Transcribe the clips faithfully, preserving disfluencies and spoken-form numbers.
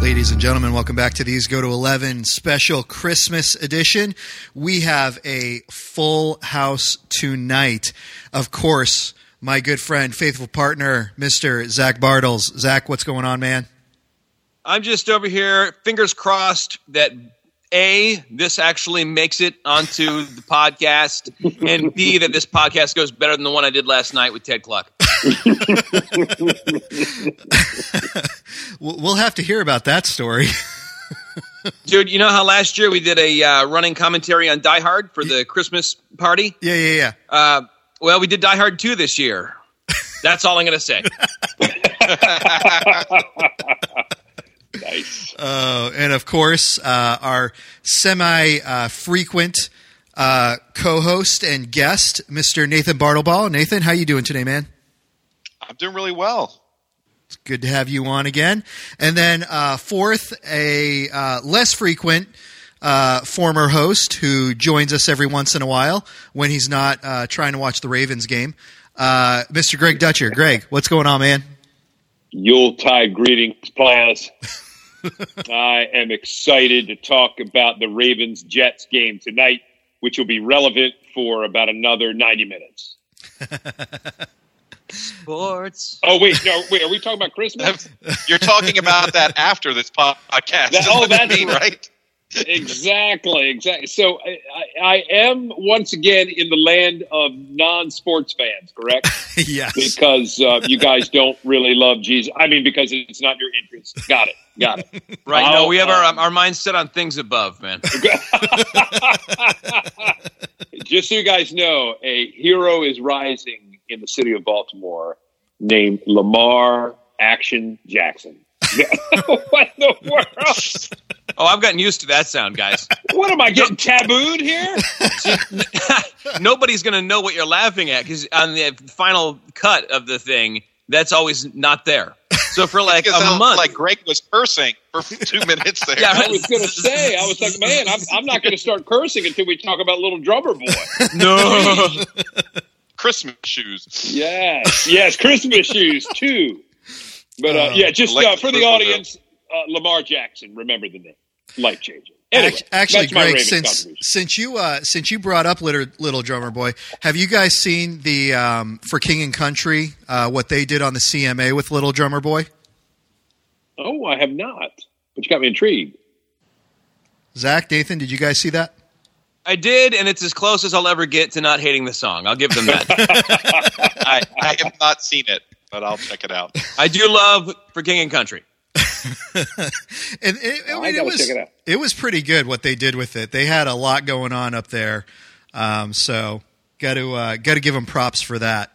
Ladies and gentlemen, welcome back to These Go to eleven special Christmas edition. We have a full house tonight. Of course, my good friend, faithful partner, Mister Zach Bartles. Zach, what's going on, man? I'm just over here, fingers crossed that A, this actually makes it onto the podcast, and B, that this podcast goes better than the one I did last night with Ted Cluck. We'll have to hear about that story. Dude, you know how last year we did a uh, running commentary on Die Hard for the Christmas party? Yeah, yeah, yeah. Uh, well, we did Die Hard two this year. That's all I'm going to say. Nice. Uh, and, of course, uh, our semi-frequent uh, uh, co-host and guest, Mister Nathan Bartleball. Nathan, how you doing today, man? I'm doing really well. It's good to have you on again. And then uh, fourth, a uh, less frequent uh, former host who joins us every once in a while when he's not uh, trying to watch the Ravens game, uh, Mister Greg Dutcher. Greg, what's going on, man? Yuletide greetings, players. I am excited to talk about the Ravens-Jets game tonight, which will be relevant for about another ninety minutes. Sports. Oh, wait, no, wait, are we talking about Christmas? You're talking about that after this podcast. That, oh, that's mean, right. Exactly, exactly. So I, I, I am once again in the land of non-sports fans, correct? Yes. Because uh, you guys don't really love Jesus. I mean, because it's not your interest. Got it, got it. Right, I'll, no, we have um, our, our minds set on things above, man. Just so you guys know, a hero is rising in the city of Baltimore named Lamar Action Jackson. What in the world? Oh, I've gotten used to that sound, guys. What am I getting tabooed here? Nobody's going to know what you're laughing at because on the final cut of the thing, that's always not there. So for like a month, was like Greg was cursing for two minutes there. Yeah, I was going to say, I was like, man, I'm, I'm not going to start cursing until we talk about Little Drummer Boy. No. Christmas shoes. Yes, yes, Christmas shoes too. But uh, yeah, just uh, for the audience, uh, Lamar Jackson. Remember the name. Life changing. Anyway, actually, Greg, since since you uh, since you brought up Little, Little Drummer Boy, have you guys seen the um, For King and Country? Uh, what they did on the C M A with Little Drummer Boy? Oh, I have not. But you got me intrigued. Zach, Nathan, did you guys see that? I did, and it's as close as I'll ever get to not hating the song. I'll give them that. I, I have not seen it, but I'll check it out. I do love For King and Country. and it, I mean, I gotta it was check it out. It was pretty good what they did with it. They had a lot going on up there, um, so got to uh, got to give them props for that.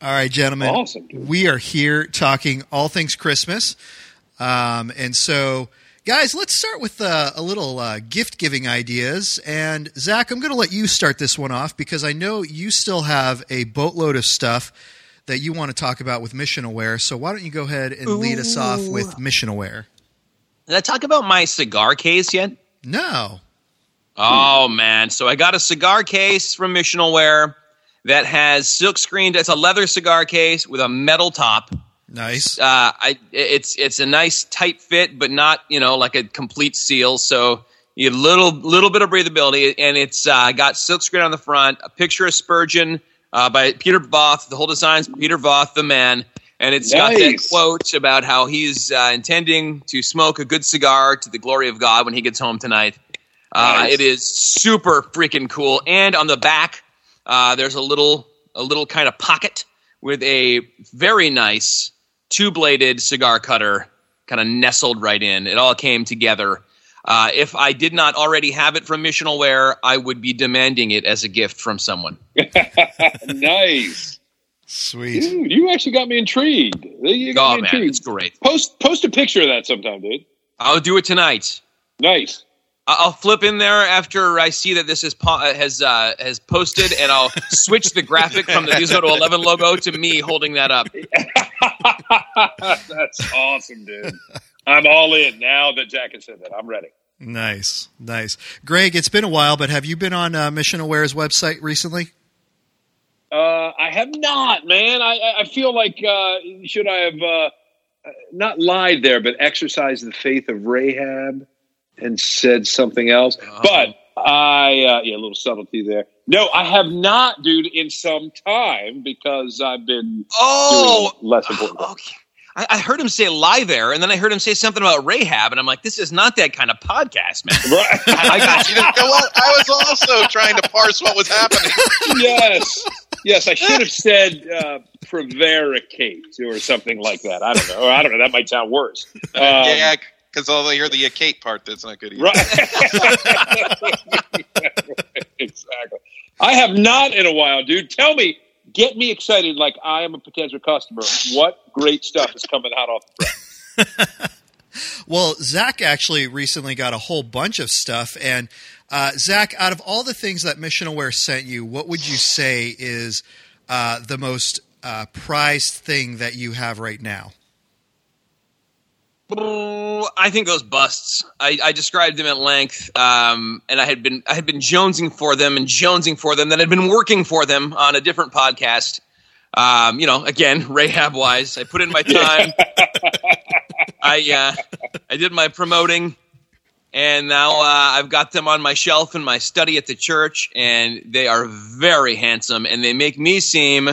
All right, gentlemen, awesome, we are here talking all things Christmas, um, and so. Guys, let's start with uh, a little uh, gift-giving ideas. And, Zach, I'm going to let you start this one off because I know you still have a boatload of stuff that you want to talk about with Mission Aware. So why don't you go ahead and Ooh. lead us off with Mission Aware? Did I talk about my cigar case yet? No. Oh, hmm. man. So I got a cigar case from Mission Aware that has silkscreened. It's a leather cigar case with a metal top. Nice. Uh, I it's it's a nice tight fit, but not you know like a complete seal. So you have little little bit of breathability, and it's uh, got silkscreen on the front, a picture of Spurgeon uh, by Peter Voth. The whole design's Peter Voth, the man, and it's nice. Got that quote about how he's uh, intending to smoke a good cigar to the glory of God when he gets home tonight. Nice. Uh, it is super freaking cool, and on the back uh, there's a little a little kind of pocket with a very nice two-bladed cigar cutter kind of nestled right in. It all came together. Uh, if I did not already have it from Mission Aware, I would be demanding it as a gift from someone. Nice. Sweet. Dude, you actually got me intrigued. You got oh, me man, intrigued. It's great. Post post a picture of that sometime, dude. I'll do it tonight. Nice. I'll flip in there after I see that this is po- has uh, has posted, and I'll switch the graphic from the These Go to eleven logo to me holding that up. That's awesome, dude. I'm all in now that Jack has said that. I'm ready. Nice, nice. Greg, it's been a while, but have you been on uh, Mission Aware's website recently? Uh, I have not, man. I, I feel like uh, should I have uh, not lied there, but exercised the faith of Rahab and said something else. Uh-huh. But I, uh, yeah, a little subtlety there. No, I have not, dude, in some time because I've been oh, doing less important. Okay. I, I heard him say lie there, and then I heard him say something about Rahab, and I'm like, this is not that kind of podcast, man. Right. I got you. You know what? I was also trying to parse what was happening. Yes. Yes, I should have said uh, prevaricate or something like that. I don't know. Or I don't know. That might sound worse. Um, yeah, because although you're the acate part, that's not good either. Right. Exactly. I have not in a while, dude. Tell me. Get me excited like I am a potential customer. What great stuff is coming out off the press? Well, Zach actually recently got a whole bunch of stuff. And, uh, Zach, out of all the things that Mission Aware sent you, what would you say is uh, the most uh, prized thing that you have right now? I think those busts. I, I described them at length, um, and I had been I had been jonesing for them and jonesing for them. Then I'd been working for them on a different podcast. Um, you know, again, Rahab wise, I put in my time. I uh, I did my promoting, and now uh, I've got them on my shelf in my study at the church, and they are very handsome, and they make me seem.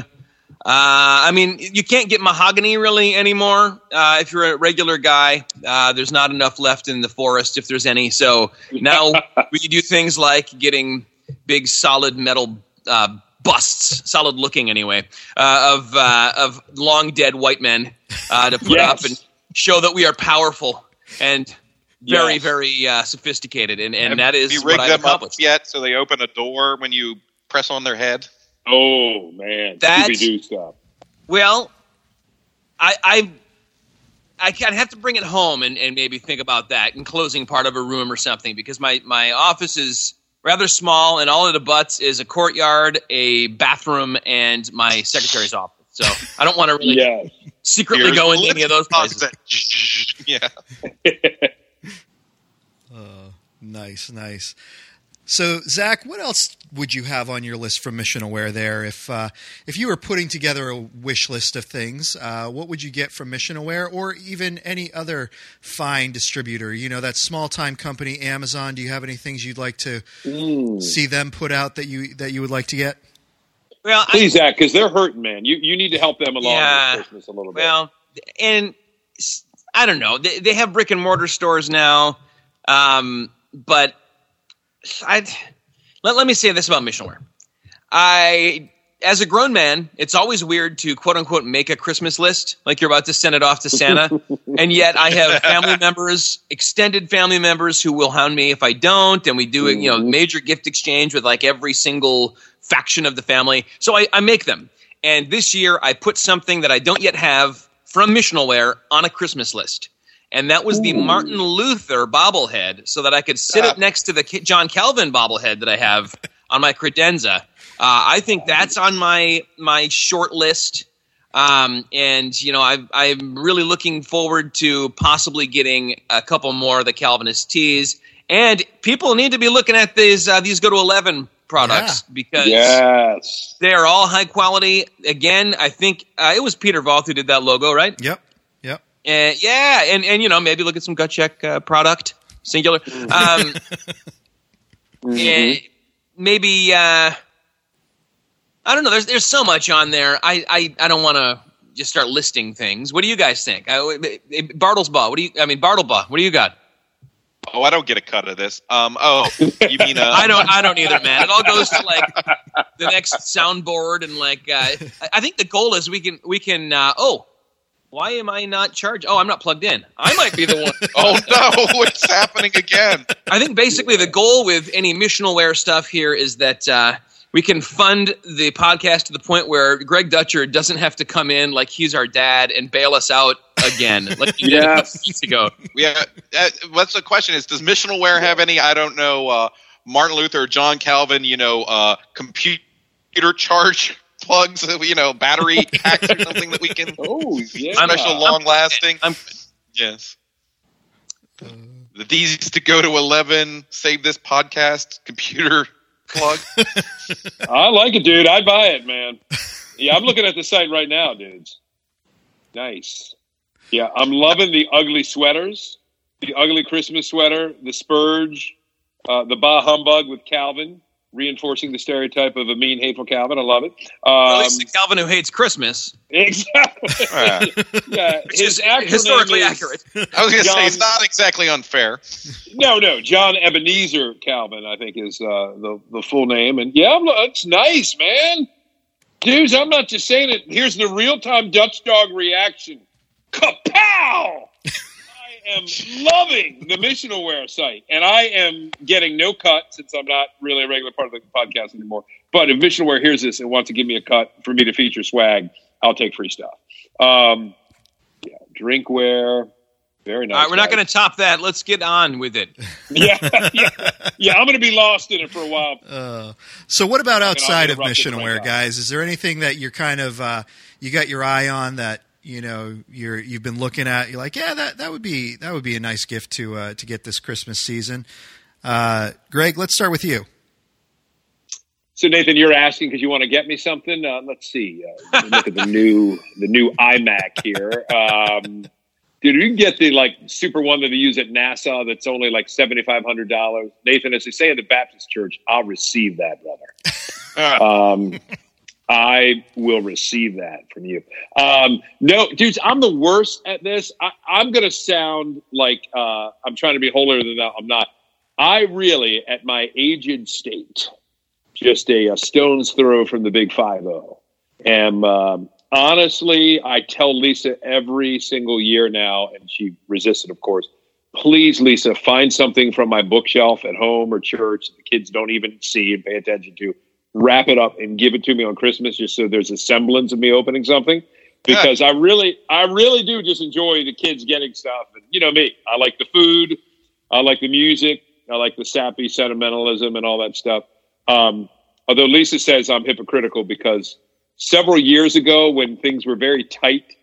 Uh, I mean, you can't get mahogany really anymore uh, if you're a regular guy. Uh, there's not enough left in the forest, if there's any. So now we do things like getting big solid metal uh, busts, solid looking anyway, uh, of uh, of long dead white men uh, to put yes. up and show that we are powerful and very, yes. very uh, sophisticated. And, and that is what I've accomplished. You rigged them up yet so they open a door when you press on their head? Oh man, that we do stuff. Well, I I I I'd have to bring it home and, and maybe think about that in closing part of a room or something because my, my office is rather small and all it abuts is a courtyard, a bathroom, and my secretary's office. So I don't want to really yes. secretly Here's go into any of those places. Yeah. uh, nice, nice. So, Zach, what else would you have on your list from Mission Aware there? If uh, if you were putting together a wish list of things, uh, what would you get from Mission Aware or even any other fine distributor? You know, that small-time company, Amazon, do you have any things you'd like to mm. see them put out that you that you would like to get? Well, Please, I, Zach, because they're hurting, man. You you need to help them along yeah, with Christmas a little bit. Well, and I don't know. They, they have brick-and-mortar stores now, um, but... I let, let me say this about Mission Aware. I, as a grown man, it's always weird to quote unquote make a Christmas list, like you're about to send it off to Santa. And yet I have family members, extended family members who will hound me if I don't. And we do a you know, major gift exchange with like every single faction of the family. So I, I make them. And this year I put something that I don't yet have from Mission Aware on a Christmas list. And that was the Ooh. Martin Luther bobblehead so that I could sit Stop. up next to the John Calvin bobblehead that I have on my credenza. Uh, I think that's on my my short list. Um, and, you know, I've, I'm really looking forward to possibly getting a couple more of the Calvinist teas. And people need to be looking at these, uh, these Go to eleven products yeah. because yes. they are all high quality. Again, I think uh, it was Peter Voth who did that logo, right? Yep. And yeah, and, and you know maybe look at some gut check uh, product singular, um, mm-hmm. and maybe uh, I don't know. There's there's so much on there. I I, I don't want to just start listing things. What do you guys think? I, Bartlesball. What do you? I mean Bartlebaugh. What do you got? Oh, I don't get a cut of this. Um, oh, you mean uh... I don't? I don't either, man. It all goes to like the next soundboard and like uh, I think the goal is we can we can uh, oh. Why am I not charged? Oh, I'm not plugged in. I might be the one. Oh, no. It's happening again. I think basically the goal with any Mission Aware stuff here is that uh, we can fund the podcast to the point where Greg Dutcher doesn't have to come in like he's our dad and bail us out again. Like he did a few weeks ago. Yeah. What's the question is, does Mission Aware have any, I don't know, uh, Martin Luther, John Calvin, you know, uh, computer charge plugs, you know, battery packs or something that we can. Oh, yeah. Special, long lasting. Yes. The D's to go to eleven, save this podcast, computer plug. I like it, dude. I buy it, man. Yeah, I'm looking at the site right now, dudes. Nice. Yeah, I'm loving the ugly sweaters, the ugly Christmas sweater, the Spurge, uh, the Bah Humbug with Calvin, reinforcing the stereotype of a mean, hateful Calvin. I love it. Um, well, at least the Calvin who hates Christmas. Exactly. Uh, yeah, his acronym historically accurate. I was going to say, it's not exactly unfair. No, no. John Ebenezer Calvin, I think, is uh, the, the full name. And yeah, I'm, it's nice, man. Dudes, I'm not just saying it. Here's the real-time Dutch dog reaction. Kapow! I am loving the Mission Aware site, and I am getting no cut since I'm not really a regular part of the podcast anymore. But if Mission Aware hears this and wants to give me a cut for me to feature swag, I'll take free stuff. Um, yeah, drinkware, very nice. All right, we're guys. Not going to top that. Let's get on with it. yeah, yeah, yeah. I'm going to be lost in it for a while. Uh, so, what about outside of Mission Aware, right guys? Is there anything that you're kind of uh, you got your eye on that? You know, you're you've been looking at. You're like, yeah, that, that would be that would be a nice gift to uh, to get this Christmas season. Uh, Greg, let's start with you. So Nathan, you're asking because you want to get me something. Uh, let's see. Uh, look at the new the new iMac here, um, dude. You can get the like super one that they use at NASA. That's only like seventy five hundred dollars. Nathan, as they say in the Baptist Church, I'll receive that, brother. um, I will receive that from you. Um, no, dudes, I'm the worst at this. I, I'm going to sound like uh, I'm trying to be holier than that. I'm not. I really, at my aged state, just a, a stone's throw from the big five oh, am um, honestly, I tell Lisa every single year now, and she resists it, of course. Please, Lisa, find something from my bookshelf at home or church that the kids don't even see and pay attention to. Wrap it up and give it to me on Christmas just so there's a semblance of me opening something, because yeah. I really, I really do just enjoy the kids getting stuff. And you know me, I like the food. I like the music. I like the sappy sentimentalism and all that stuff. Um, although Lisa says I'm hypocritical because several years ago when things were very tight,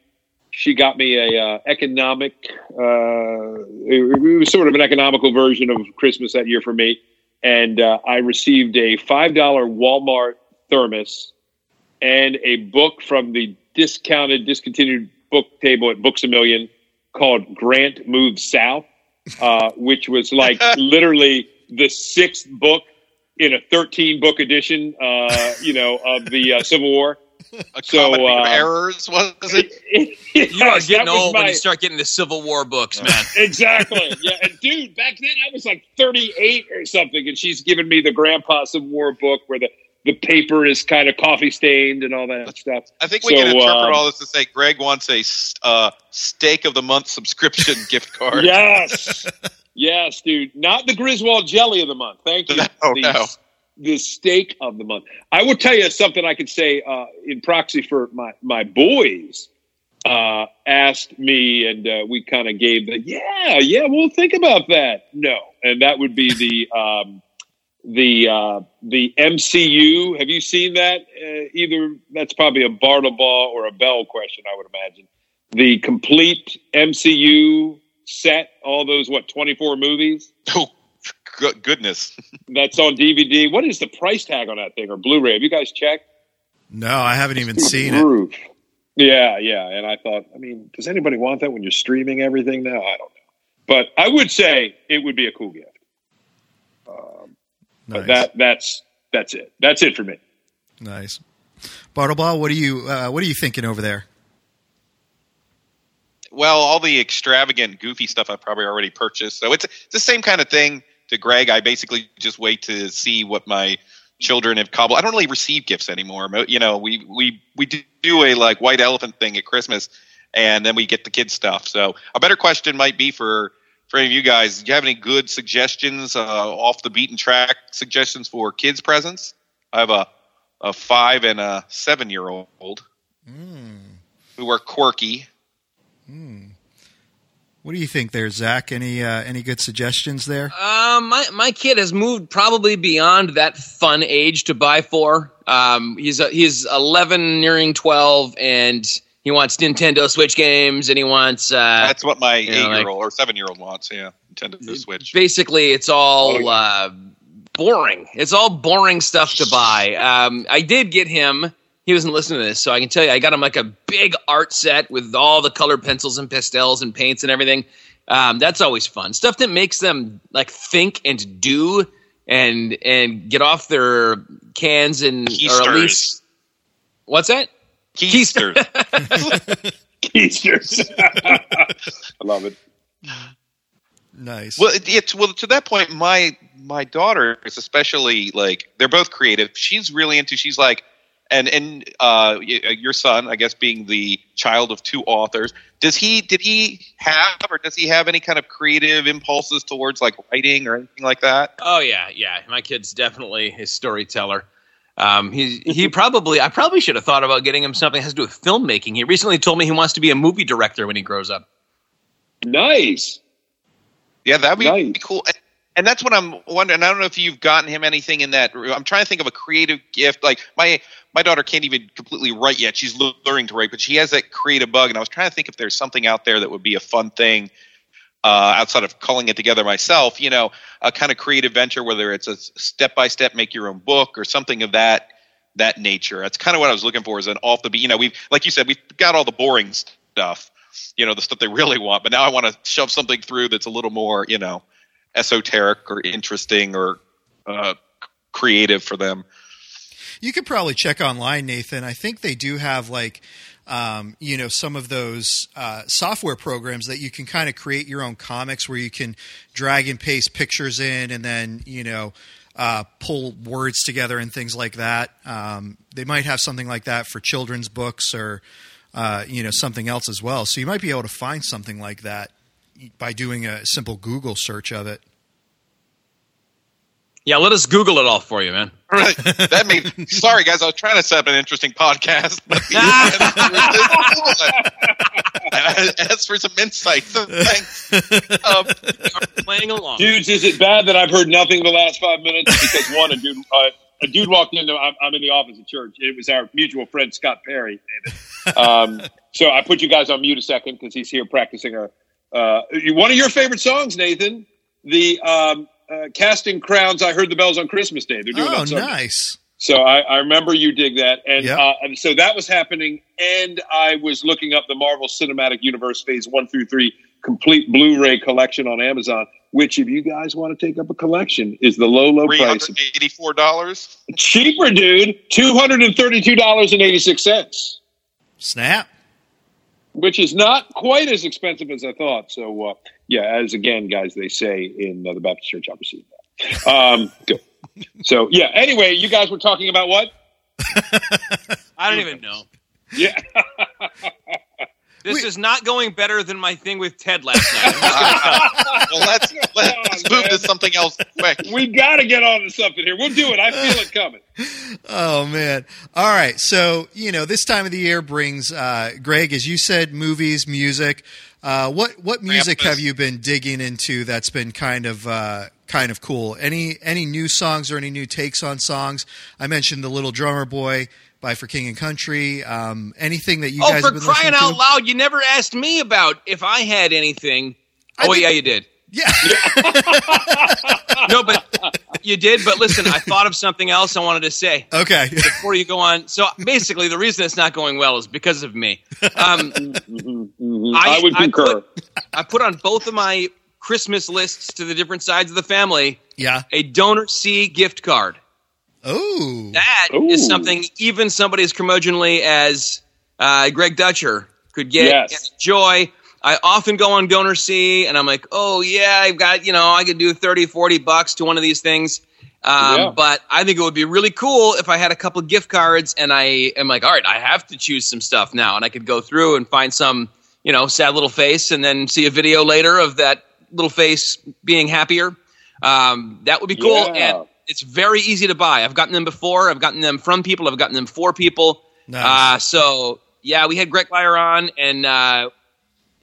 she got me a, uh, economic, uh, it, it was sort of an economical version of Christmas that year for me. And uh, I received a five dollar Walmart thermos and a book from the discounted, discontinued book table at Books A Million called Grant Moves South, uh, which was like literally the sixth book in a thirteen-book edition, uh, you know, of the uh, Civil War. A so, comedy uh, of errors, was it? Yes, you are getting old my... when you start getting the Civil War books, man. Exactly. Yeah, and dude, back then I was like thirty-eight or something, and she's giving me the Grandpa Civil War book where the, the paper is kind of coffee stained and all that stuff. I think we so, can interpret um, all this to say Greg wants a uh, Steak of the Month subscription gift card. Yes. Yes, dude. Not the Griswold Jelly of the Month. Thank you. No, These, no. The steak of the month. I will tell you something I could say uh, in proxy for my, my boys uh, asked me, and uh, we kind of gave the, yeah, yeah, we'll think about that. No. And that would be the um, the uh, the M C U. Have you seen that? Uh, either that's probably a Bartleball or a Bell question, I would imagine. The complete M C U set, all those, what, twenty-four movies? Oh, goodness. That's on D V D. What is the price tag on that thing, or Blu-ray? Have you guys checked? No, I haven't even seen it. Yeah, yeah. And I thought, I mean, does anybody want that when you're streaming everything now? I don't know. But I would say it would be a cool gift. Um, nice. But that that's that's it. That's it for me. Nice. Bartleball, what are you uh, what are you thinking over there? Well, all the extravagant, goofy stuff I probably already purchased. So it's, it's the same kind of thing. To Greg, I basically just wait to see what my children have cobbled. I don't really receive gifts anymore. You know, we we we do a like white elephant thing at Christmas, and then we get the kids stuff. So a better question might be for for any of you guys: do you have any good suggestions, uh, off the beaten track suggestions for kids' presents? I have a a five and a seven year old mm. who are quirky. Mm. What do you think there, Zach? Any uh, any good suggestions there? Um, my my kid has moved probably beyond that fun age to buy for. Um, he's a, he's eleven, nearing twelve, and he wants Nintendo Switch games, and he wants. Uh, That's what my eight year old like, or seven year old wants. Yeah, Nintendo Switch. Basically, it's all oh, yeah. uh, boring. It's all boring stuff to buy. Um, I did get him. he doesn't listen to this, so I can tell you I got him like a big art set with all the colored pencils and pastels and paints and everything. Um, that's always fun. Stuff that makes them like think and do and and get off their cans and Keysters. Or at least what's that? Keysters. Keysters. I love it. Nice. Well, it's well to that point. My my daughter is especially like they're both creative. She's really into. She's like, and and uh, your son, I guess, being the child of two authors. Does he did he have or does he have any kind of creative impulses towards like writing or anything like that? Oh yeah, yeah. My kid's definitely a storyteller. Um, he he probably I probably should have thought about getting him something that has to do with filmmaking. He recently told me he wants to be a movie director when he grows up. Nice. Yeah, that'd be nice. Cool. And, and that's what I'm wondering. I don't know if you've gotten him anything in that. I'm trying to think of a creative gift. Like my my daughter can't even completely write yet. She's learning to write, but she has that creative bug. And I was trying to think if there's something out there that would be a fun thing uh, outside of culling it together myself. You know, a kind of creative venture, whether it's a step by step, make your own book or something of that that nature. That's kind of what I was looking for. Is an off the beat. You know, we've like you said, we've got all the boring stuff. You know, the stuff they really want, but now I want to shove something through that's a little more, you know, esoteric or interesting or uh, creative for them. You could probably check online, Nathan. I think they do have like, um, you know, some of those uh, software programs that you can kind of create your own comics where you can drag and paste pictures in and then, you know, uh, pull words together and things like that. Um, they might have something like that for children's books or, Uh, you know, something else as well. So you might be able to find something like that by doing a simple Google search of it. Yeah, let us Google it all for you, man. All right. That may, sorry, guys, I was trying to set up an interesting podcast. But as for some insights, thanks. Um, I'm playing along. Dudes, is it bad that I've heard nothing the last five minutes? Because one, a dude, uh, a dude walked in, I'm, I'm in the office at church. It was our mutual friend, Scott Perry, David. um, so I put you guys on mute a second because he's here practicing a, uh, one of your favorite songs, Nathan, the um, uh, Casting Crowns, I Heard the Bells on Christmas Day. They're doing oh, that song. Oh, nice. So I, I remember you dig that. And, yep. uh, and so that was happening, and I was looking up the Marvel Cinematic Universe Phase one through three complete Blu-ray collection on Amazon, which if you guys want to take up a collection is the low, low price. three hundred eighty-four dollars Cheaper, dude. two hundred thirty-two dollars and eighty-six cents Snap. Which is not quite as expensive as I thought. So, uh, yeah, as again, guys, they say in uh, the Baptist Church, I've received that. Um, good. So, yeah, anyway, you guys were talking about what? I don't even know. Yeah. This Wait. is not going better than my thing with Ted last night. Well, let's, let's oh, move man. to something else quick. We got to get on to something here. We'll do it. I feel it coming. Oh, man. All right. So, you know, this time of the year brings, uh, Greg, as you said, movies, music. Uh, what what music Krampus. have you been digging into that's been kind of uh, kind of cool? Any any new songs or any new takes on songs? I mentioned The Little Drummer Boy by For King and Country. Um, anything that you oh, guys have been listening to? Oh, for crying out loud, you never asked me about if I had anything. I oh, think, yeah, you did. Yeah. No, but you did. But listen, I thought of something else I wanted to say. Okay. Before you go on. So basically, the reason it's not going well is because of me. Um, mm-hmm. I, I would concur. I put, I put on both of my Christmas lists to the different sides of the family yeah. a Donor C gift card. Oh, that Ooh. is something even somebody as curmudgeonly as uh, Greg Dutcher could get yes. joy. I often go on Donor C, and I'm like, oh, yeah, I've got, you know, I could do thirty, forty bucks to one of these things. Um, yeah. But I think it would be really cool if I had a couple of gift cards, and I am like, all right, I have to choose some stuff now. And I could go through and find some, you know, sad little face and then see a video later of that little face being happier. Um, that would be cool. Yeah. And it's very easy to buy. I've gotten them before. I've gotten them from people. I've gotten them for people. Nice. Uh, so, yeah, we had Greg Dutcher on, and uh,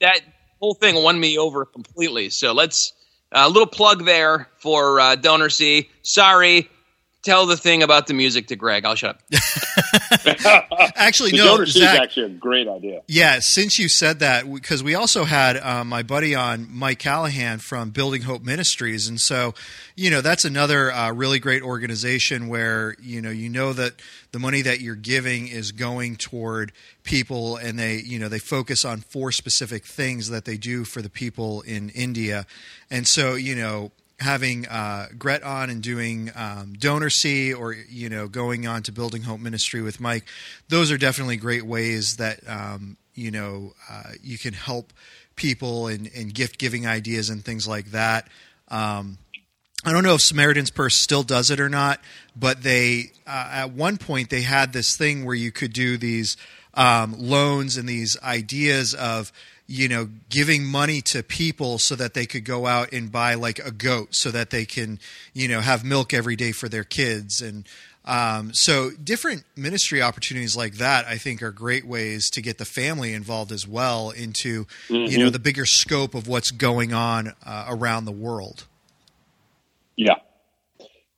that whole thing won me over completely. So let's – a uh, little plug there for uh, Donor C. Sorry, tell the thing about the music to Greg. I'll shut up. Actually, the no, Zach, is actually a great idea. Yeah, since you said that, because we also had uh, my buddy on, Mike Callahan from Building Hope Ministries, and so you know that's another uh, really great organization where you know you know that the money that you're giving is going toward people, and they you know they focus on four specific things that they do for the people in India, and so you know. having uh, Gret on and doing um, Donorcy, or, you know, going on to Building Hope Ministry with Mike, those are definitely great ways that, um, you know, uh, you can help people and, and gift-giving ideas and things like that. Um, I don't know if Samaritan's Purse still does it or not, but they, uh, at one point, they had this thing where you could do these um, loans and these ideas of, you know, giving money to people so that they could go out and buy like a goat so that they can, you know, have milk every day for their kids. And um, so different ministry opportunities like that, I think, are great ways to get the family involved as well into, mm-hmm. you know, the bigger scope of what's going on uh, around the world. Yeah.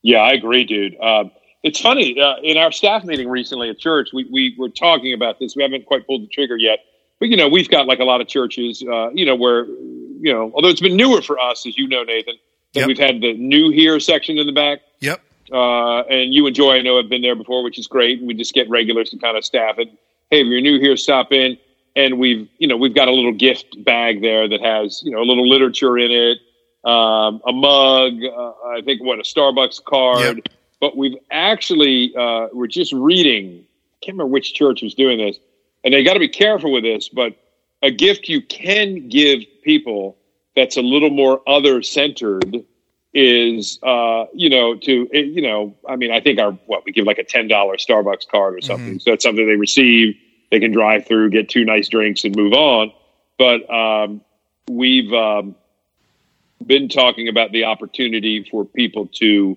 Yeah, I agree, dude. Um, it's funny. Uh, in our staff meeting recently at church, we, we were talking about this. We haven't quite pulled the trigger yet. But, you know, we've got like a lot of churches, uh, you know, where, you know, although it's been newer for us, as you know, Nathan, that yep. we've had the new here section in the back. Yep. Uh, and you and Joy, I know, have been there before, which is great. And we just get regulars to kind of staff it. Hey, if you're new here, stop in. And we've, you know, we've got a little gift bag there that has, you know, a little literature in it, um, a mug, uh, I think, what, a Starbucks card. Yep. But we've actually, uh, we're just reading, I can't remember which church was doing this. And they got to be careful with this, but a gift you can give people that's a little more other-centered is, uh, you know, to, you know, I mean, I think our, what, we give like a ten dollar Starbucks card or something. Mm-hmm. So that's something they receive. They can drive through, get two nice drinks, and move on. But um, we've um, been talking about the opportunity for people to,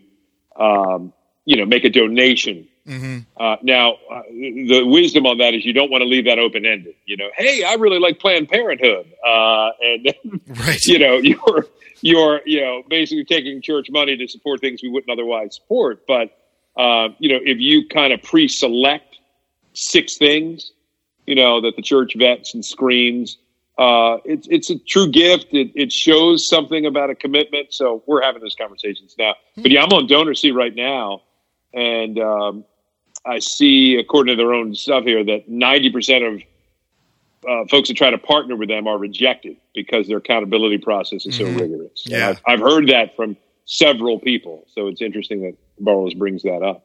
um, you know, make a donation. Mm-hmm. Uh, now, uh, the wisdom on that is you don't want to leave that open-ended. You know, hey, I really like Planned Parenthood, uh, and right. you know, you're you're you know basically taking church money to support things we wouldn't otherwise support. But uh, you know, if you kind of pre-select six things, you know, that the church vets and screens, uh, it's it's a true gift. It, it shows something about a commitment. So we're having those conversations now. Mm-hmm. But yeah, I'm on Donorcy right now, and. Um, I see, according to their own stuff here, that ninety percent of uh, folks that try to partner with them are rejected because their accountability process is mm-hmm. so rigorous. Yeah. I've, I've heard that from several people, so it's interesting that Bartles brings that up.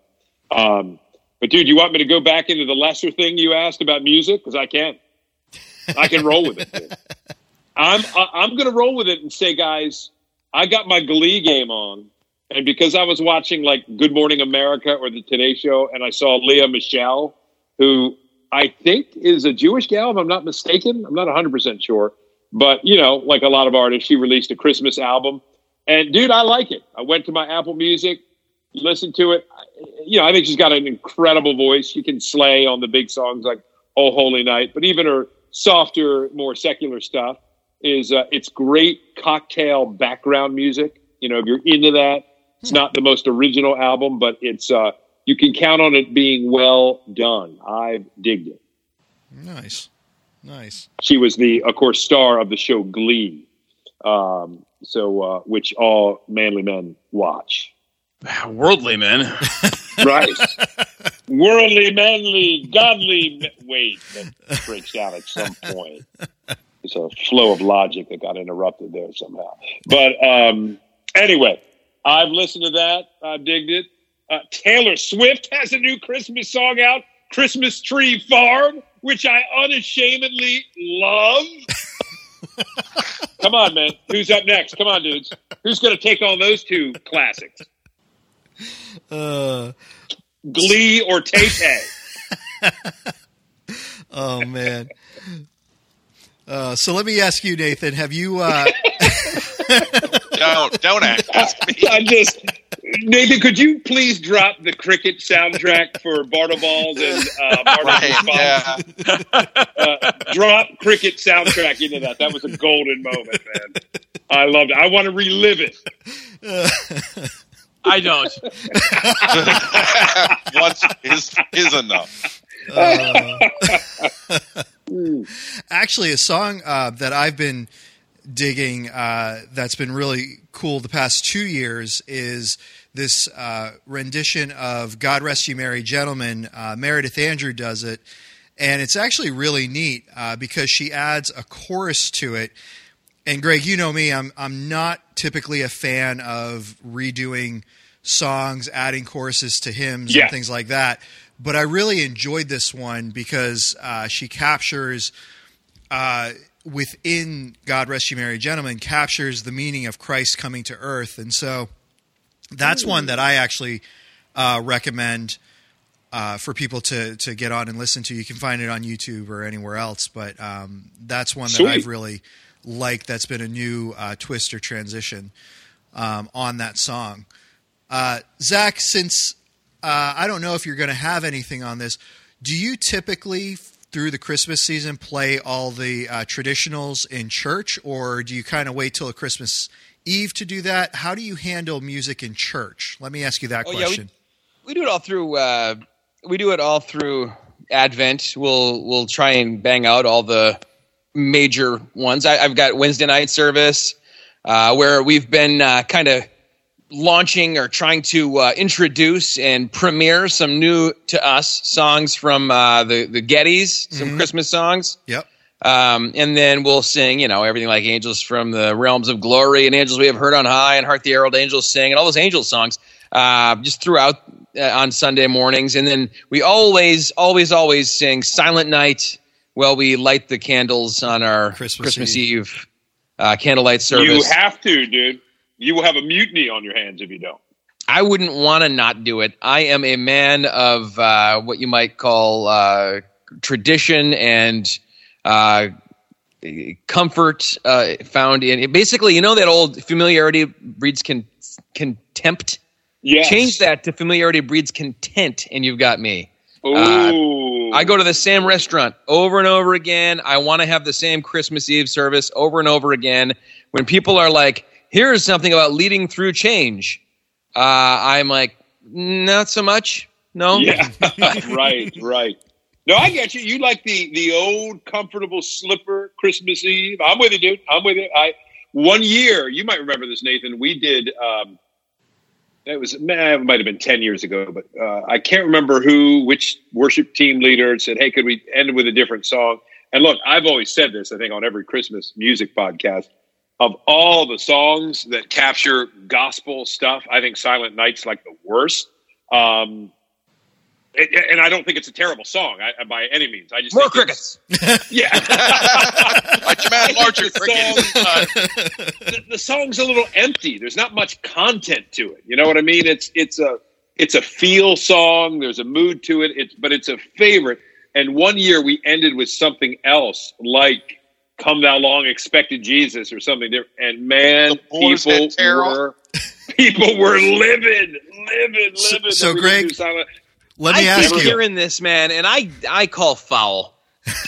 Um, but, dude, you want me to go back into the lesser thing you asked about music? Because I can. I can roll with it. Dude. I'm, I'm going to roll with it and say, guys, I got my Glee game on. And because I was watching, like, Good Morning America or the Today Show, and I saw Lea Michele, who I think is a Jewish gal, if I'm not mistaken. I'm not one hundred percent sure. But, you know, like a lot of artists, she released a Christmas album. And, dude, I like it. I went to my Apple Music, listened to it. You know, I think she's got an incredible voice. She can slay on the big songs like Oh Holy Night. But even her softer, more secular stuff is uh, it's great cocktail background music. You know, if you're into that. It's not the most original album, but it's uh, you can count on it being well done. I've digged it. Nice, nice. She was the, of course, star of the show Glee, um, so uh, which all manly men watch. Worldly men, right? Worldly, manly, godly. Wait, that breaks out at some point. There's a flow of logic that got interrupted there somehow. But um, anyway. I've listened to that. I've digged it. Uh, Taylor Swift has a new Christmas song out, Christmas Tree Farm, which I unashamedly love. Come on, man. Who's up next? Come on, dudes. Who's going to take on those two classics? Uh, Glee or Tay-Tay? Oh, man. Uh, so let me ask you, Nathan, have you... Uh... Don't don't ask me. I just Nathan, could you please drop the cricket soundtrack for Bartleballs and uh, Bartleballs? Right, yeah. uh, drop cricket soundtrack into that. That was a golden moment, man. I loved it. I want to relive it. I don't. Once is, is enough. Uh, actually, a song uh, that I've been digging uh, that's been really cool the past two years is this uh, rendition of God Rest You Merry Gentlemen. Uh, Meredith Andrew does it. And it's actually really neat uh, because she adds a chorus to it. And Greg, you know me, I'm I'm not typically a fan of redoing songs, adding choruses to hymns yeah. and things like that. But I really enjoyed this one because uh, she captures, uh, within God Rest You Merry Gentlemen, captures the meaning of Christ coming to earth. And so that's Ooh. one that I actually uh, recommend Uh, for people to, to get on and listen to. You can find it on YouTube or anywhere else, but um, that's one that Sweet. I've really liked. That's been a new uh, twist or transition um, on that song. Uh, Zach, since uh, I don't know if you're going to have anything on this, do you typically through the Christmas season play all the uh, traditionals in church, or do you kind of wait till a Christmas Eve to do that? How do you handle music in church? Let me ask you that oh, question. Yeah, we, we do it all through uh... – We do it all through Advent. We'll we'll try and bang out all the major ones. I, I've got Wednesday night service uh, where we've been uh, kind of launching or trying to uh, introduce and premiere some new to us songs from uh, the the Gettys, some mm-hmm. Christmas songs. Yep. Um, and then we'll sing, you know, everything like "Angels from the Realms of Glory" and "Angels We Have Heard on High" and "Hark the Herald Angels Sing" and all those angel songs uh, just throughout. Uh, on Sunday mornings. And then we always, always, always sing Silent Night while we light the candles on our Christmas, Christmas Eve, Eve uh, candlelight service. You have to, dude. You will have a mutiny on your hands if you don't. I wouldn't want to not do it. I am a man of uh, what you might call uh, tradition and uh, comfort uh, found in – basically, you know that old familiarity breeds con- contempt? Yes. Change that to familiarity breeds content, and you've got me. Uh, I go to the same restaurant over and over again. I want to have the same Christmas Eve service over and over again. When people are like, here's something about leading through change, uh, I'm like, not so much. No? Yeah, right, right. No, I get you. You like the, the old comfortable slipper Christmas Eve. I'm with you, dude. I'm with you. I, one year, you might remember this, Nathan, we did um, – It was it might have been ten years ago, but uh, I can't remember who, which worship team leader said, "Hey, could we end with a different song?" And look, I've always said this, I think, on every Christmas music podcast. Of all the songs that capture gospel stuff, I think "Silent Night's" like the worst. Um, it, and I don't think it's a terrible song I, by any means. I just more think crickets. Yeah, like your man larger crickets. Song, uh, The, the song's a little empty. There's not much content to it. You know what I mean? It's it's a it's a feel song. There's a mood to it. It's but it's a favorite. And one year we ended with something else, like "Come Thou Long Expected Jesus" or something different. And man, people were people were livid, livid, livid. So, so Greg, let me I ask you. I'm hearing this, man, and I I call foul.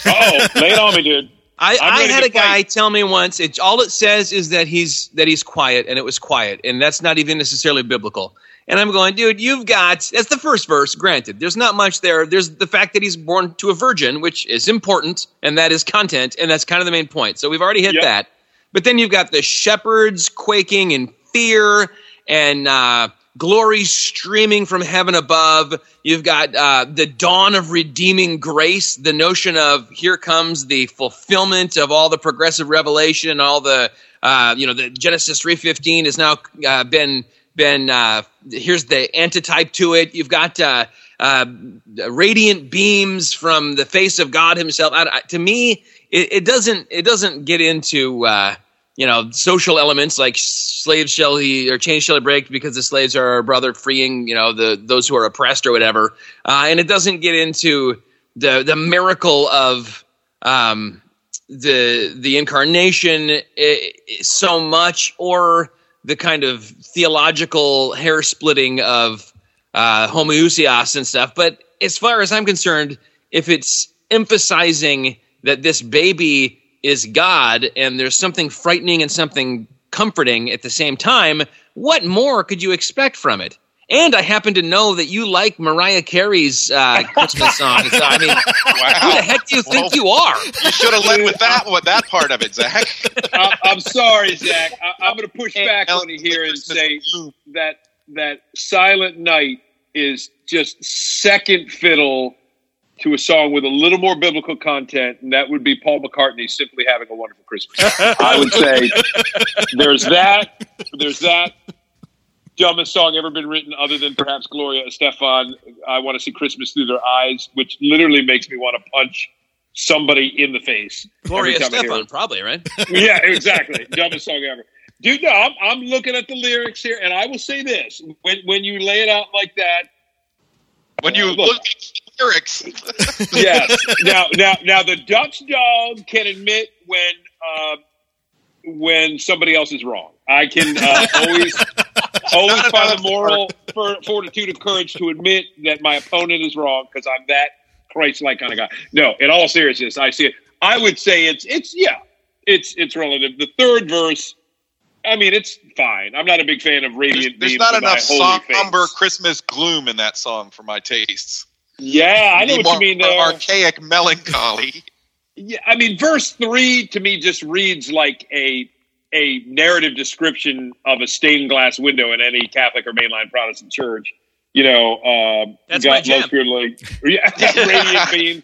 Oh, lay it on me, dude. I, I had a guy fight. tell me once. It, all it says is that he's that he's quiet, and it was quiet, and that's not even necessarily biblical. And I'm going, dude, you've got that's the first verse. Granted, there's not much there. There's the fact that he's born to a virgin, which is important, and that is content, and that's kind of the main point. So we've already hit yep. that. But then you've got the shepherds quaking in fear and uh, glory streaming from heaven above. You've got uh, the dawn of redeeming grace, the notion of here comes the fulfillment of all the progressive revelation and all the, uh, you know, the Genesis three fifteen has now uh, been, been uh, here's the antitype to it. You've got uh, uh, radiant beams from the face of God himself. I, I, to me, it, it doesn't it doesn't get into uh, – you know, social elements like slaves shall he or chains shall he break because the slaves are our brother freeing, you know, the those who are oppressed or whatever. Uh, and it doesn't get into the the miracle of um, the the incarnation it, it, so much or the kind of theological hair splitting of uh, homoousios and stuff. But as far as I'm concerned, if it's emphasizing that this baby is God, and there's something frightening and something comforting at the same time. What more could you expect from it? And I happen to know that you like Mariah Carey's uh, Christmas song. So, I mean, wow. Who the heck do you think well, you are? You should have led with that with that part of it, Zach. I, I'm sorry, Zach. I, I'm going to push back on you here and say that that Silent Night is just second fiddle to a song with a little more biblical content, and that would be Paul McCartney simply having a wonderful Christmas. I would say there's that, there's that. Dumbest song ever been written, other than perhaps Gloria Estefan, I Want to See Christmas Through Their Eyes, which literally makes me want to punch somebody in the face. Gloria Estefan, probably, right? Yeah, exactly. Dumbest song ever. Dude, no, I'm, I'm looking at the lyrics here, and I will say this. When when you lay it out like that. When you uh, look, look at the lyrics. Yes. Now, now, now, the Dutch dog can admit when uh, when somebody else is wrong. I can uh, always... Always find the moral fortitude and courage to admit that my opponent is wrong, because I'm that Christ-like kind of guy. No, in all seriousness, I see it. I would say it's it's yeah, it's it's relative. The third verse, I mean, it's fine. I'm not a big fan of radiant. There's, there's not enough somber Christmas gloom in that song for my tastes. Yeah, I know what you mean. Though archaic melancholy. Yeah, I mean, verse three to me just reads like a. a narrative description of a stained glass window in any Catholic or mainline Protestant church. You know, uh, that's God my jam. Like, yeah, radiant beam.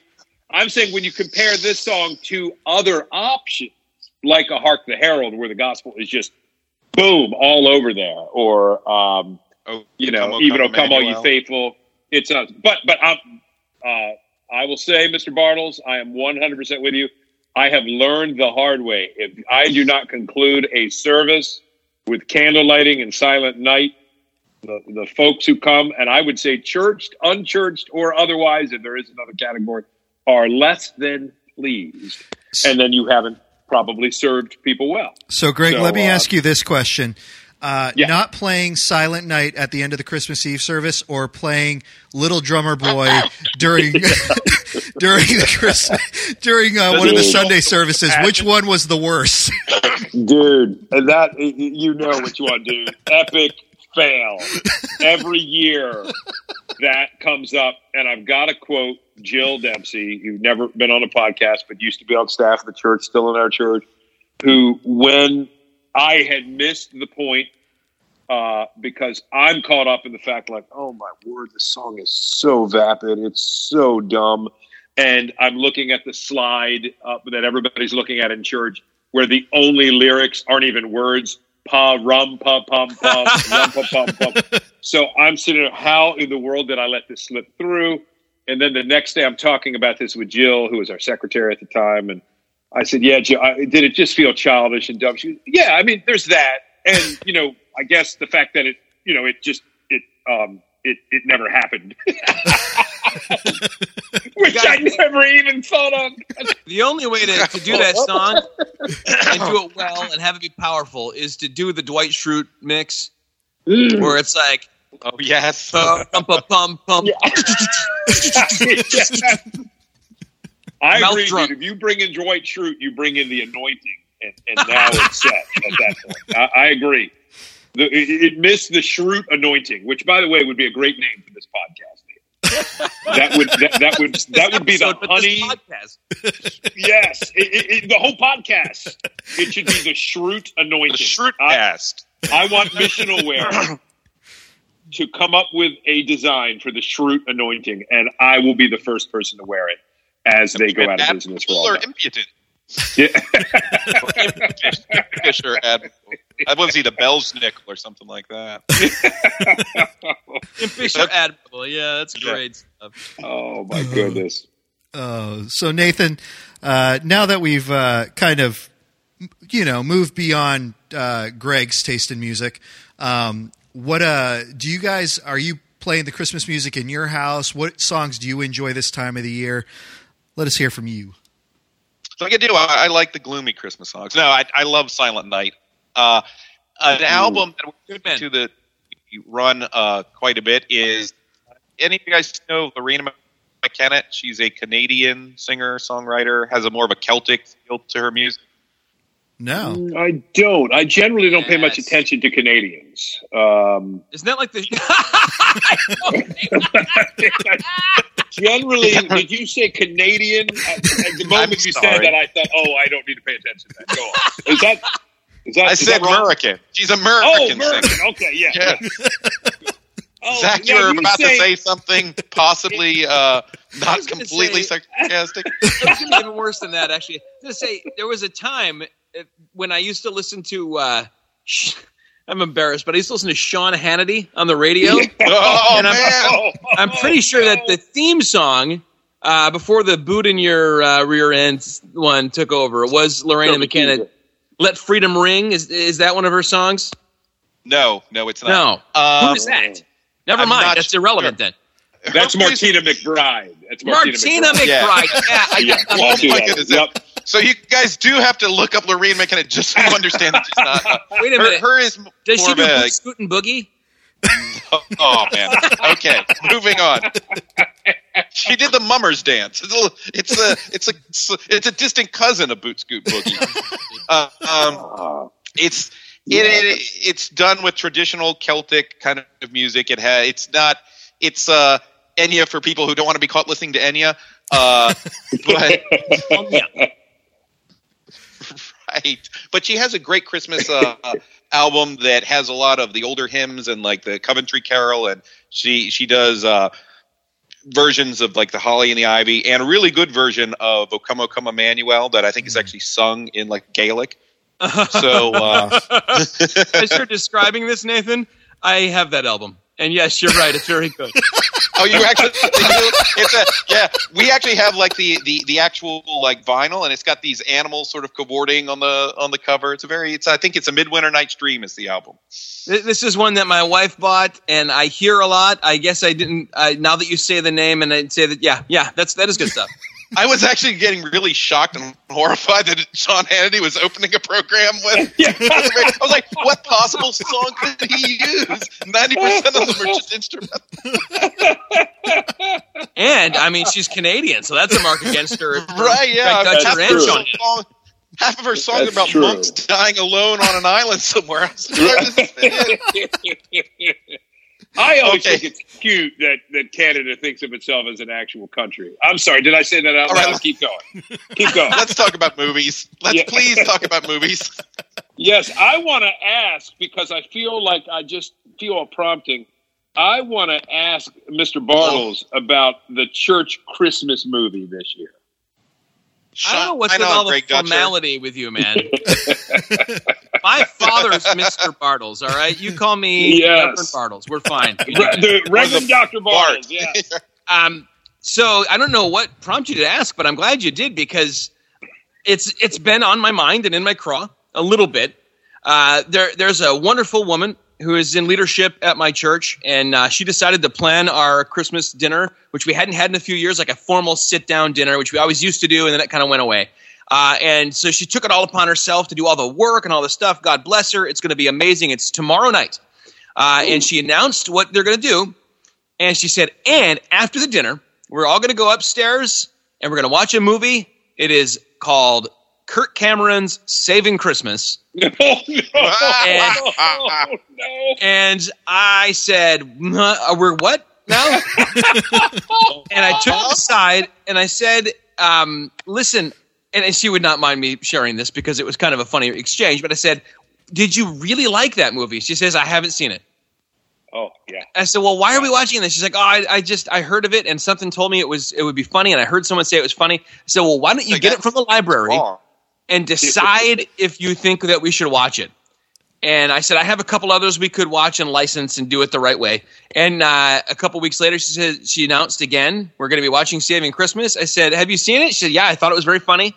I'm saying when you compare this song to other options, like a Hark the Herald, where the gospel is just boom all over there, or um, oh, you know, even O Come All Ye Faithful. It's not, but but I'm, uh, I will say, Mister Bartles, I am one hundred percent with you. I have learned the hard way. If I do not conclude a service with candle lighting and Silent Night, the, the folks who come, and I would say churched, unchurched, or otherwise, if there is another category, are less than pleased. And then you haven't probably served people well. So, Greg, so, let me uh, ask you this question. Uh, yeah. Not playing Silent Night at the end of the Christmas Eve service, or playing Little Drummer Boy during during the Christmas, during uh, one of the Sunday services. Which one was the worst? Dude, that you know which one, dude. Epic fail. Every year that comes up, and I've got to quote Jill Dempsey, who's never been on a podcast, but used to be on staff at the church, still in our church, who when I had missed the point uh, because I'm caught up in the fact, like, oh, my word, this song is so vapid. It's so dumb. And I'm looking at the slide uh, that everybody's looking at in church where the only lyrics aren't even words. Pa, rum, pa, pum, pum, rum, pa, pum, pum. So I'm sitting there, how in the world did I let this slip through? And then the next day I'm talking about this with Jill, who was our secretary at the time, and I said, yeah, did it just feel childish and dumb? She goes, yeah, I mean, there's that. And, you know, I guess the fact that it, you know, it just, it um, it, it never happened. Which I never even thought of. The only way to, to do that song and do it well and have it be powerful is to do the Dwight Schrute mix where it's like, oh, yes. Pum, pum, pum, pum. Yeah. I Mouth agree, drunk. Dude. If you bring in Dwight Schrute, you bring in the anointing, and, and now it's set at that point. I, I agree. The, it, it missed the Schrute anointing, which, by the way, would be a great name for this podcast. that would that, that would that would be the honey. Podcast. Yes, it, it, it, the whole podcast. It should be the Schrute anointing. The Schrutecast. I, I want Mission Aware to come up with a design for the Schrute anointing, and I will be the first person to wear it. As they go out of business for all that. Or impudent. Yeah. Fisher Admiral. I'd want to see the Belznickel or something like that. Fisher Admiral. Yeah, that's great stuff. Oh, my goodness. Uh, so, Nathan, uh, now that we've uh, kind of, you know, moved beyond uh, Greg's taste in music, um, what uh, do you guys – are you playing the Christmas music in your house? What songs do you enjoy this time of the year? Let us hear from you. Like I do. I, I like the gloomy Christmas songs. No, I, I love Silent Night. Uh, an Ooh. Album that we good to the run uh, quite a bit is, any of you guys know Loreena McKennitt? She's a Canadian singer, songwriter, has a more of a Celtic feel to her music. No, I don't. I generally don't yes. pay much attention to Canadians. Um, Isn't that like the? Generally, did you say Canadian? At, at the moment I'm you sorry. said that, I thought, "Oh, I don't need to pay attention to that." Go on. Is that? Is that? I is said that American. She's American. Oh, American. Singer. Okay, yeah. yeah. Oh, Zach, you were about saying, to say something possibly uh, not completely say, sarcastic. It's even worse than that, actually. I was going to say, there was a time when I used to listen to uh, – I'm embarrassed, but I used to listen to Sean Hannity on the radio. Yeah. Oh, and I'm, man. I'm pretty sure oh, that the theme song uh, before the boot in your uh, rear end one took over was Loreena McKennitt. Let Freedom Ring. Is is that one of her songs? No. No, it's not. No. Um, Who is that? Never I'm mind. That's sure. irrelevant then. That's Martina McBride. That's Martina, Martina McBride. McBride. Yeah. yeah. I, yeah. I, I, yep. So you guys do have to look up Loreena McKennitt just to understand that she's not. Uh, Wait a her, minute. Her is Does she do a, like, Scoot and Boogie? oh, oh, man. Okay. Moving on. She did the Mummers Dance. It's a, it's a, it's a, it's a distant cousin of Boot Scoot Boogie. Uh, um, it's... It, it it's done with traditional Celtic kind of music. It has it's not it's uh, Enya for people who don't want to be caught listening to Enya. Uh, but oh, yeah. right, but she has a great Christmas uh, album that has a lot of the older hymns and like the Coventry Carol, and she she does uh, versions of like the Holly and the Ivy, and a really good version of "O Come, O Come, Emmanuel" that I think is actually sung in like Gaelic. So, uh, as you're describing this, Nathan, I have that album, and yes, you're right; it's very good. Oh, you actually? You, it's a yeah. We actually have like the, the, the actual like vinyl, and it's got these animals sort of cavorting on the on the cover. It's a very. It's I think it's a Midwinter Night's Dream is the album. This is one that my wife bought, and I hear a lot. I guess I didn't. I, now that you say the name, and I say that, yeah, yeah, that's that is good stuff. I was actually getting really shocked and horrified that Sean Hannity was opening a program with. Yeah. I was like, what possible song could he use? ninety percent of them are just instrumental. And, I mean, she's Canadian, so that's a mark against her. Right, yeah. Greg Dutcher and Sean Hannity. Half of her song That's about true. monks dying alone on an island somewhere. I was I always okay. think it's cute that, that Canada thinks of itself as an actual country. I'm sorry, did I say that out loud? Right, let's keep going. Keep going. Let's talk about movies. Let's yeah. please talk about movies. Yes, I want to ask, because I feel like I just feel a prompting, I want to ask Mister Bartles oh. about the church Christmas movie this year. Shut, I don't know what's with all the formality Dutcher. with you, man. My father's Mister Bartles, all right? You call me yes. Reverend Bartles. We're fine. We the Reverend Doctor Bartles, Bart. yeah. Um, so I don't know what prompted you to ask, but I'm glad you did, because it's it's been on my mind and in my craw a little bit. Uh, there There's a wonderful woman who is in leadership at my church, and uh, she decided to plan our Christmas dinner, which we hadn't had in a few years, like a formal sit-down dinner, which we always used to do, and then it kind of went away. Uh, and so she took it all upon herself to do all the work and all the stuff. God bless her. It's going to be amazing. It's tomorrow night. Uh, and she announced what they're going to do, and she said, and after the dinner, we're all going to go upstairs, and we're going to watch a movie. It is called Kirk Cameron's Saving Christmas. No, no, and, no, no. And I said, we're what now? And I took it aside and I said, um, listen, and, and she would not mind me sharing this because it was kind of a funny exchange, but I said, did you really like that movie? She says, I haven't seen it. Oh, yeah. I said, well, why are we watching this? She's like, oh, I, I just, I heard of it and something told me it was, it would be funny. And I heard someone say it was funny. I said, well, why don't you get it from the library? Wrong. And decide if you think that we should watch it. And I said, I have a couple others we could watch and license and do it the right way. And uh, a couple weeks later, she said she announced again, we're going to be watching Saving Christmas. I said, have you seen it? She said, yeah, I thought it was very funny.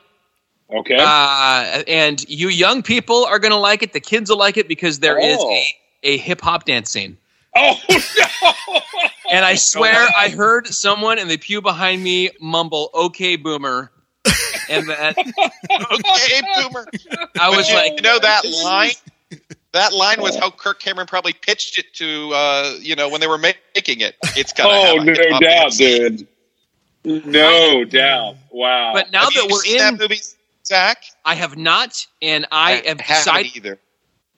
Okay. Uh, and you young people are going to like it. The kids will like it because there oh. is a, a hip-hop dance scene. Oh, no! And I swear I heard someone in the pew behind me mumble, okay, boomer. And that, okay, boomer. I was you, like, you know that line. That line was how Kirk Cameron probably pitched it to, uh, you know, when they were making it. It's kind of oh, no doubt, dude. No doubt. Wow. But now Have that we're in that movie, Zach? I have not, and I, I have decided either.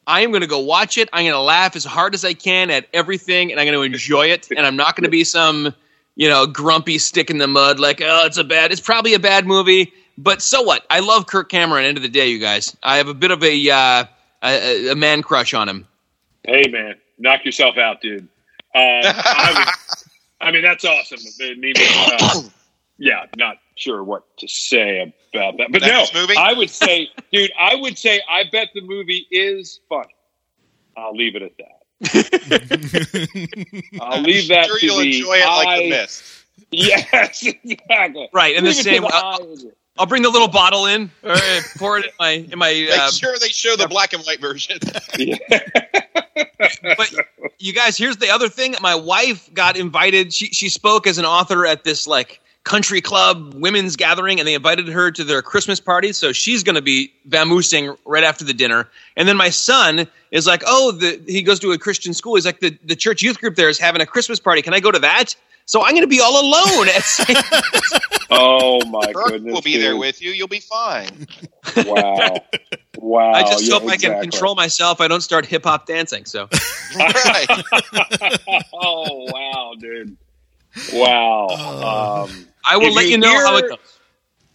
I am going to go watch it. I'm going to laugh as hard as I can at everything, and I'm going to enjoy it. And I'm not going to be some, you know, grumpy stick in the mud like, oh, it's a bad. It's probably a bad movie, but so what? I love Kirk Cameron. End of the day, you guys. I have a bit of a uh, a, a man crush on him. Hey, man, knock yourself out, dude. Uh, I, was, I mean, that's awesome. I mean, uh, yeah, not sure what to say about that, but Next no, movie? I would say, dude, I would say, I bet the movie is funny. I'll leave it at that. I'll leave that. Sure, to you'll the enjoy it like I, the mist. Yes, exactly. Right, and leave the same. The I'll, I'll bring the little bottle in, or uh, pour it in my in my. Make um, sure they show the black and white version. Yeah. But you guys, here's the other thing. My wife got invited. She she spoke as an author at this like country club women's gathering, and they invited her to their Christmas party. So she's going to be vamoosing right after the dinner. And then my son is like, oh, the, he goes to a Christian school. He's like, the, the church youth group there is having a Christmas party. Can I go to that? So I'm going to be all alone. Oh, my Kirk goodness. We'll be dude. there with you. You'll be fine. Wow. Wow. I just yeah, hope exactly. I can control myself. I don't start hip-hop dancing. So. All right. Oh, wow, dude. Wow. Um, I will let you, you know hear, how it goes.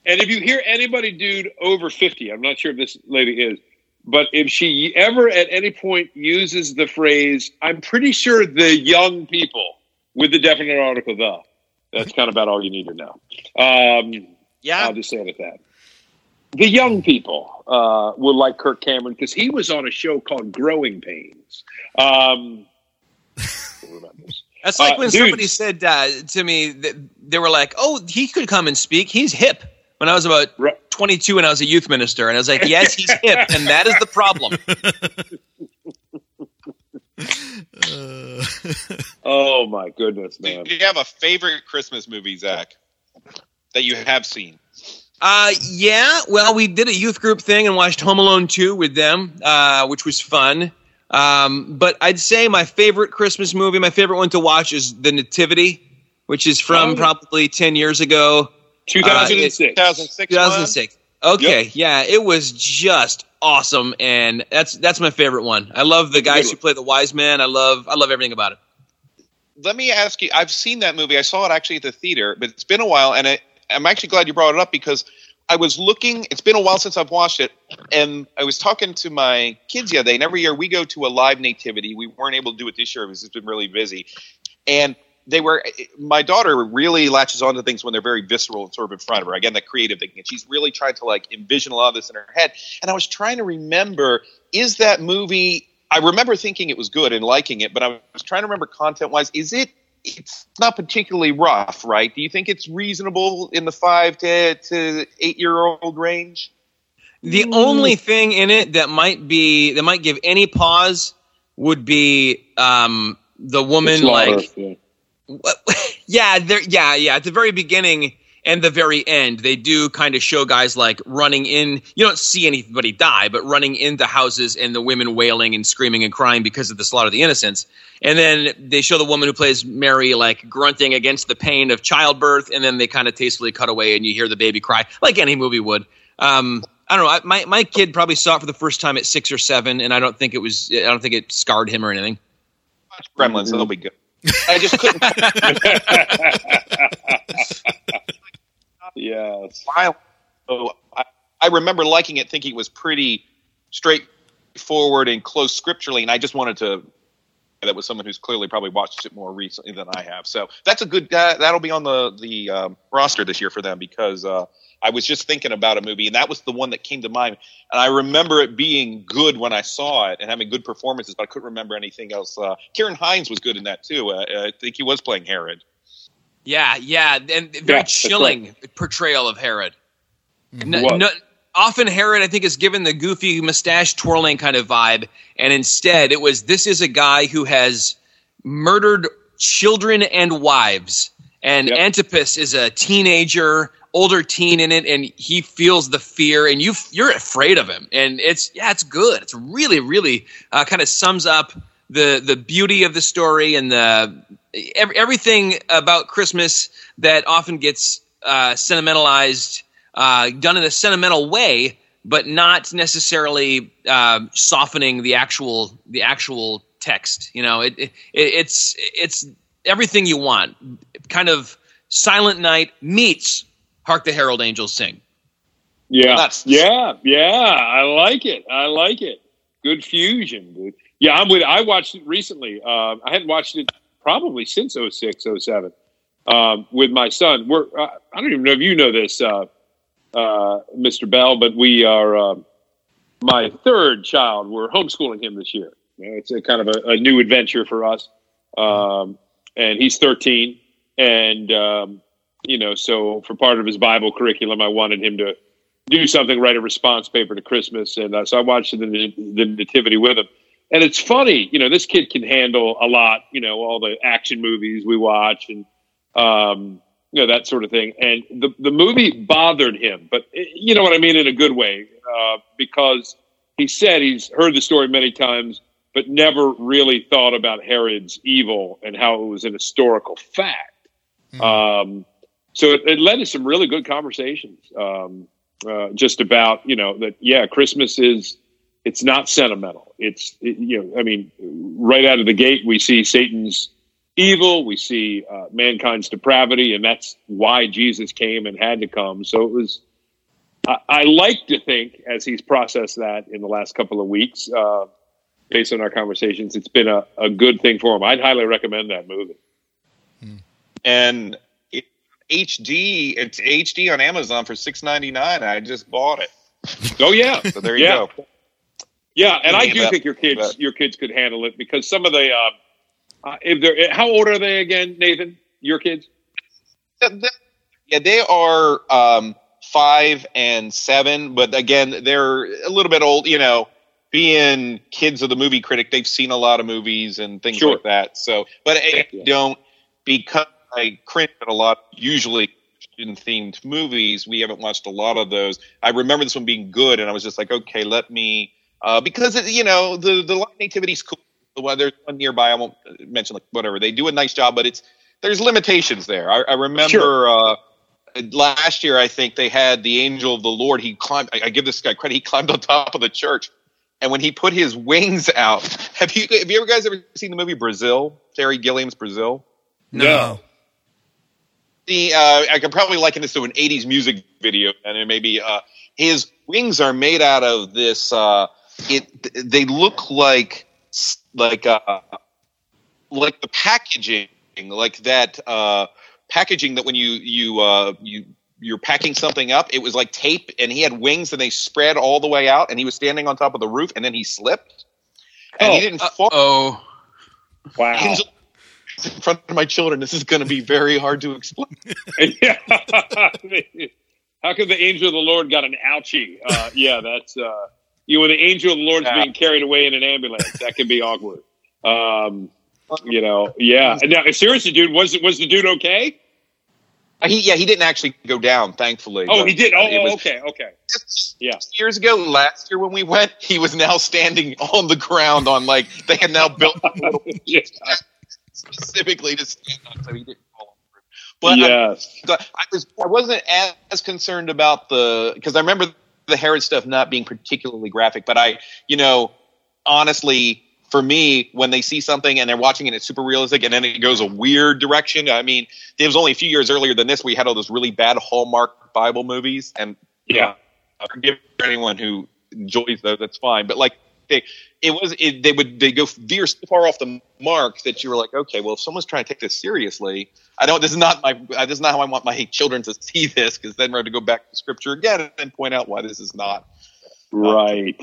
And if you hear anybody, dude, over fifty, I'm not sure if this lady is, but if she ever at any point uses the phrase, I'm pretty sure the young people, with the definite article, the, that's kind of about all you need to know. Um, yeah. I'll just say it at that. The young people uh, will like Kirk Cameron because he was on a show called Growing Pains. Um, remember this. That's like uh, when dude. somebody said uh, to me, that they were like, oh, he could come and speak. He's hip. When I was about right. twenty-two and I was a youth minister. And I was like, yes, he's hip. And that is the problem. uh. Oh, my goodness, man. Do you have a favorite Christmas movie, Zach, that you have seen? Uh, yeah. Well, we did a youth group thing and watched Home Alone two with them, uh, which was fun. Um, but I'd say my favorite Christmas movie, my favorite one to watch is The Nativity, which is from oh. probably ten years ago. two thousand six. Uh, it, two thousand six. two thousand six. Okay. Yep. Yeah. It was just awesome. And that's, that's my favorite one. I love the guys who play the wise man. I love, I love everything about it. Let me ask you, I've seen that movie. I saw it actually at the theater, but it's been a while. And I, I'm actually glad you brought it up because I was looking, it's been a while since I've watched it, and I was talking to my kids the other day, and every year we go to a live nativity. We weren't able to do it this year because it's been really busy. And they were, my daughter really latches onto things when they're very visceral and sort of in front of her. Again, that creative thinking. And she's really trying to like envision a lot of this in her head. And I was trying to remember, is that movie, I remember thinking it was good and liking it, but I was trying to remember content-wise, is it, it's not particularly rough, right? Do you think it's reasonable in the five to, to eight-year-old range? The only thing in it that might be that might give any pause would be um, the woman, like, yeah, yeah, yeah, yeah. At the very beginning and the very end, they do kind of show guys like running in. You don't see anybody die, but running into houses and the women wailing and screaming and crying because of the slaughter of the innocents. And then they show the woman who plays Mary like grunting against the pain of childbirth, and then they kind of tastefully cut away and you hear the baby cry like any movie would. Um, I don't know. I, my my kid probably saw it for the first time at six or seven, and I don't think it was. I don't think it scarred him or anything. Watch Gremlins, that'll be good. I just couldn't. Yes. Oh, I, I remember liking it, thinking it was pretty straightforward and close scripturally, and I just wanted to. That was someone who's clearly probably watched it more recently than I have. So that's a good uh, – that'll be on the, the um, roster this year for them because uh, I was just thinking about a movie, and that was the one that came to mind. And I remember it being good when I saw it and having good performances, but I couldn't remember anything else. Uh, Ciarán Hinds was good in that too. Uh, I think he was playing Herod. Yeah, yeah, and very yeah, chilling right. portrayal of Herod. No, no, often Herod, I think, is given the goofy mustache twirling kind of vibe, and instead it was this is a guy who has murdered children and wives, and yep. Antipas is a teenager, older teen in it, and he feels the fear, and you you're afraid of him, and it's yeah, it's good. It's really, really uh, kind of sums up the the beauty of the story and the. Everything about Christmas that often gets uh, sentimentalized uh, done in a sentimental way, but not necessarily uh, softening the actual the actual text. You know, it, it it's it's everything you want. Kind of Silent Night meets Hark the Herald Angels Sing. Yeah, That's, yeah, yeah. I like it. I like it. Good fusion, dude. Yeah, I'm with. I watched it recently. Uh, I hadn't watched it probably since oh six, oh seven um, with my son. We're. Uh, I don't even know if you know this, uh, uh, Mister Bell, but we are um, my third child. We're homeschooling him this year. You know, it's a kind of a, a new adventure for us, um, and he's thirteen. And um, you know, so for part of his Bible curriculum, I wanted him to do something, write a response paper to Christmas, and uh, so I watched the, the Nativity with him. And it's funny, you know, this kid can handle a lot, you know, all the action movies we watch and, um, you know, that sort of thing. And the, the movie bothered him, but it, you know what I mean, in a good way, uh, because he said he's heard the story many times, but never really thought about Herod's evil and how it was an historical fact. Mm-hmm. Um, so it, it led to some really good conversations um, uh, just about, you know, that, yeah, Christmas is, it's not sentimental. It's, it, you know, I mean, right out of the gate, we see Satan's evil. We see uh, mankind's depravity, and that's why Jesus came and had to come. So it was, I, I like to think, as he's processed that in the last couple of weeks, uh, based on our conversations, it's been a, a good thing for him. I'd highly recommend that movie. And it, H D, it's H D on Amazon for six ninety-nine. I just bought it. Oh, yeah. So there you yeah. go. Yeah, and I do that, think your kids but. your kids could handle it, because some of the uh, uh, if they're how old are they again, Nathan? Your kids? Yeah, they are um, five and seven, but again, they're a little bit old. You know, being kids of the movie critic, they've seen a lot of movies and things sure. like that. So, but I yeah. don't because I cringe at a lot. Usually, themed movies, we haven't watched a lot of those. I remember this one being good, and I was just like, okay, let me. Uh, because, it, you know, the, the Nativity's cool. The one, there's one nearby, I won't mention, like, whatever. They do a nice job, but it's there's limitations there. I, I remember sure. uh, last year, I think, they had the angel of the Lord. He climbed – I give this guy credit. He climbed on top of the church. And when he put his wings out – have you have you ever guys ever seen the movie Brazil? Terry Gilliam's Brazil? No. no. The uh, I could probably liken this to an eighties music video. And it may be uh, his wings are made out of this uh, – It they look like like uh, like the packaging, like that uh, packaging that when you you uh, you you're packing something up, it was like tape, and he had wings and they spread all the way out, and he was standing on top of the roof, and then he slipped, and oh, he didn't fall. Oh, wow! In front of my children, this is going to be very hard to explain. Yeah. How could the angel of the Lord got an ouchie? Uh, yeah, that's. Uh... You know, the angel of the Lord's yeah. being carried away in an ambulance. That can be awkward. Um, you know, yeah. Now, seriously, dude, was was the dude okay? Uh, he yeah, he didn't actually go down, thankfully. Oh, he did. Oh, oh was, okay, okay. Yeah. Years ago, last year when we went, he was now standing on the ground on like they had now built a little yeah. specifically to stand on, so he didn't fall. But yes. I, I was I wasn't as concerned about the because I remember. The Herod stuff not being particularly graphic, but I, you know, honestly, for me, when they see something and they're watching it, it's super realistic, and then it goes a weird direction. I mean, there was only a few years earlier than this, we had all those really bad Hallmark Bible movies, and yeah, uh, forgive anyone who enjoys those, that's fine. But like, they, it was, it, they would they go veer so far off the mark that you were like, okay, well, if someone's trying to take this seriously, I don't. This is not my. This is not how I want my children to see this, because then we're going to go back to Scripture again and point out why this is not right.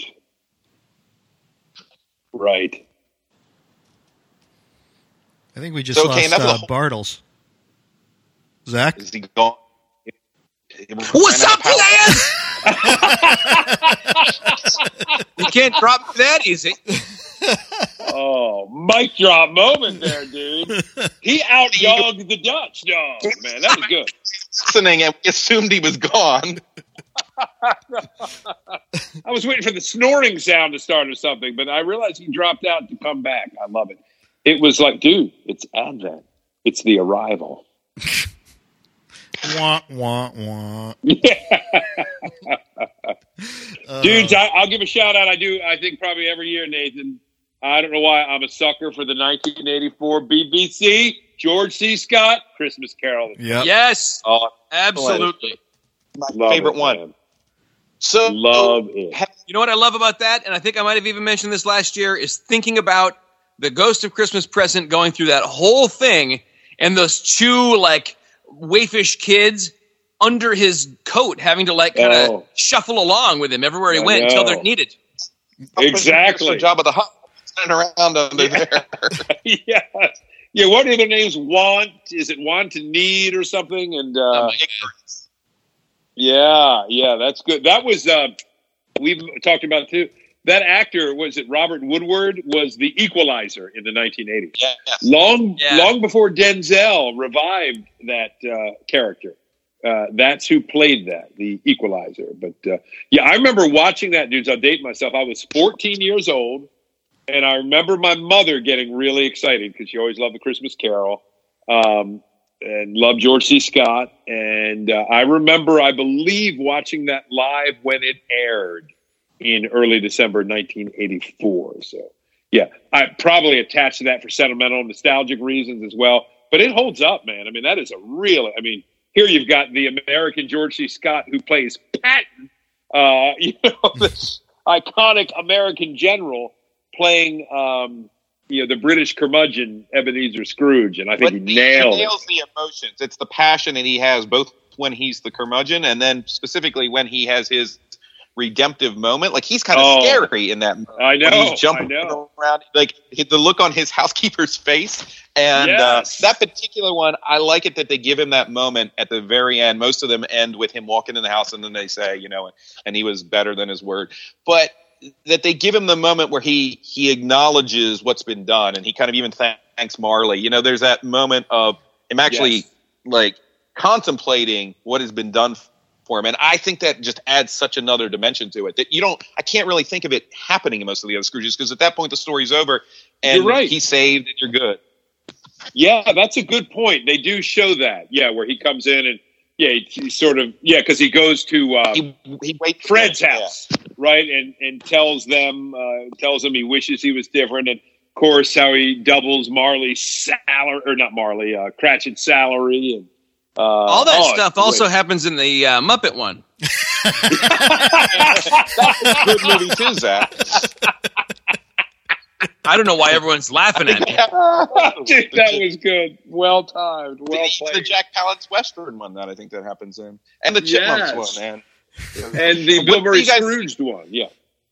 Um, right. I think we just so, okay, lost uh, whole- Bartles. Zach, is he gone? What's up, players? You can't drop that easy. Oh, mic drop moment there, dude. He outdogged the Dutch dog, man. That was good. Listening, and we assumed he was gone. I was waiting for the snoring sound to start or something, but I realized he dropped out to come back. I love it. It was like, dude, it's Advent. It's the arrival. Wah, wah, wah. uh, Dudes, I, I'll give a shout out. I do, I think, probably every year, Nathan. I don't know why I'm a sucker for the nineteen eighty-four B B C, George C. Scott, Christmas Carol. Yep. Yes. Oh, absolutely. My love favorite it, one. Man. So love it. You know what I love about that, and I think I might have even mentioned this last year, is thinking about the Ghost of Christmas Present going through that whole thing, and those two, like, waifish kids under his coat having to, like, kind of oh. shuffle along with him everywhere he I went know. Until they're needed. Exactly. Job of the hut. Around under yeah. there. yeah. Yeah. What are their names? Want? Is it want to need or something? And, uh, um, yeah. Yeah. That's good. That was, uh, we've talked about too. That actor, was it Robert Woodward, was the Equalizer in the nineteen eighties. Yes. Long, yeah. long before Denzel revived that, uh, character. Uh, that's who played that, the Equalizer. But, uh, yeah, I remember watching that, dudes. I'll date myself. I was fourteen years old. And I remember my mother getting really excited because she always loved the Christmas Carol um, and loved George C. Scott. And uh, I remember, I believe, watching that live when it aired in early December nineteen eighty-four. So, yeah, I probably attached to that for sentimental and nostalgic reasons as well. But it holds up, man. I mean, that is a real – I mean, here you've got the American George C. Scott who plays Patton, uh, you know, this iconic American general, playing, um, you know, the British curmudgeon Ebenezer Scrooge, and I think he, he nailed he nails it. The emotions. It's the passion that he has, both when he's the curmudgeon and then specifically when he has his redemptive moment. Like, he's kind of oh, scary in that moment. I know. When he's jumping I know. around, like the look on his housekeeper's face, and yes. uh, that particular one, I like it that they give him that moment at the very end. Most of them end with him walking in the house, and then they say, you know, and he was better than his word, but. That they give him the moment where he he acknowledges what's been done, and he kind of even thanks Marley. You know, there's that moment of him actually yes. like contemplating what has been done for him, and I think that just adds such another dimension to it that you don't. I can't really think of it happening in most of the other Scrooges because at that point the story's over, and right. he's saved, and you're good. Yeah, that's a good point. They do show that. Yeah, where he comes in and. Yeah, he sort of, yeah, because he goes to uh, he, he waits Fred's house, yeah. right, and and tells them, uh, tells them he wishes he was different, and of course how he doubles Marley's salary, or not Marley, uh, Cratchit's salary, and uh, all that oh, stuff also wait. happens in the uh, Muppet one. That's a good movie too, Zach. I don't know why everyone's laughing at me. Dude, that was good. Well timed. Well played. The Jack Palance Western one that I think that happens in. And the Chipmunks yes. one, man. And the Bill Murray Scrooged one, yeah.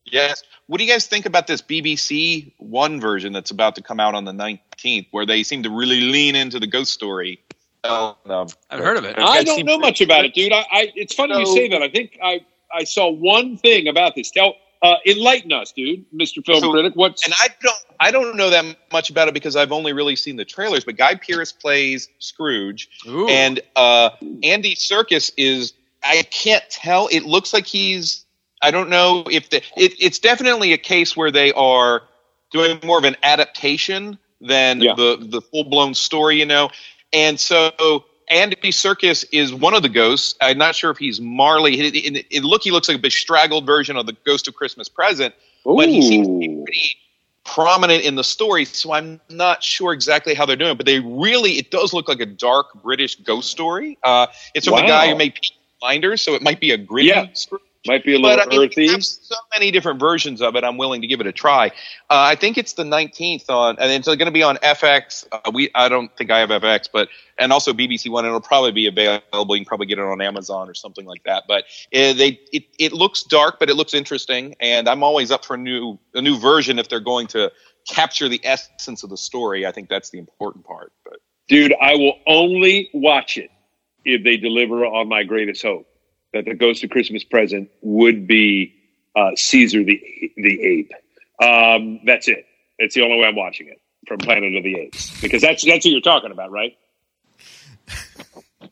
Yes. What do you guys think about this B B C One version that's about to come out on the nineteenth, where they seem to really lean into the ghost story? Um, I've heard of it. I don't know much about it, dude. I, I It's funny so, you say that. I think I, I saw one thing about this. Tell Uh, enlighten us, dude, Mister Film so, Critic. What's and I don't, I don't know that much about it because I've only really seen the trailers. But Guy Pearce plays Scrooge, Ooh. and uh, Andy Serkis is. I can't tell. It looks like he's. I don't know if the. It, it's definitely a case where they are doing more of an adaptation than yeah. the the full blown story, you know. And so Andy Serkis is one of the ghosts. I'm not sure if he's Marley. It, it, it look, he looks like a bestraggled version of the Ghost of Christmas Present, Ooh. but he seems to be pretty prominent in the story, so I'm not sure exactly how they're doing it. But they really, it does look like a dark British ghost story. Uh, it's from wow. a guy who made Peaky Blinders, so it might be a gritty yeah. story. Might be a little but, I mean, earthy. But I have so many different versions of it. I'm willing to give it a try. Uh, I think it's the nineteenth on, and it's going to be on F X. Uh, we I don't think I have F X, but and also B B C One. It'll probably be available. You can probably get it on Amazon or something like that. But uh, they it, it looks dark, but it looks interesting. And I'm always up for a new a new version if they're going to capture the essence of the story. I think that's the important part. But dude, I will only watch it if they deliver on my greatest hope. That the Ghost of Christmas Present would be uh, Caesar the the ape. Um, that's it. It's the only way I'm watching it from Planet of the Apes because that's that's what you're talking about, right? Wah,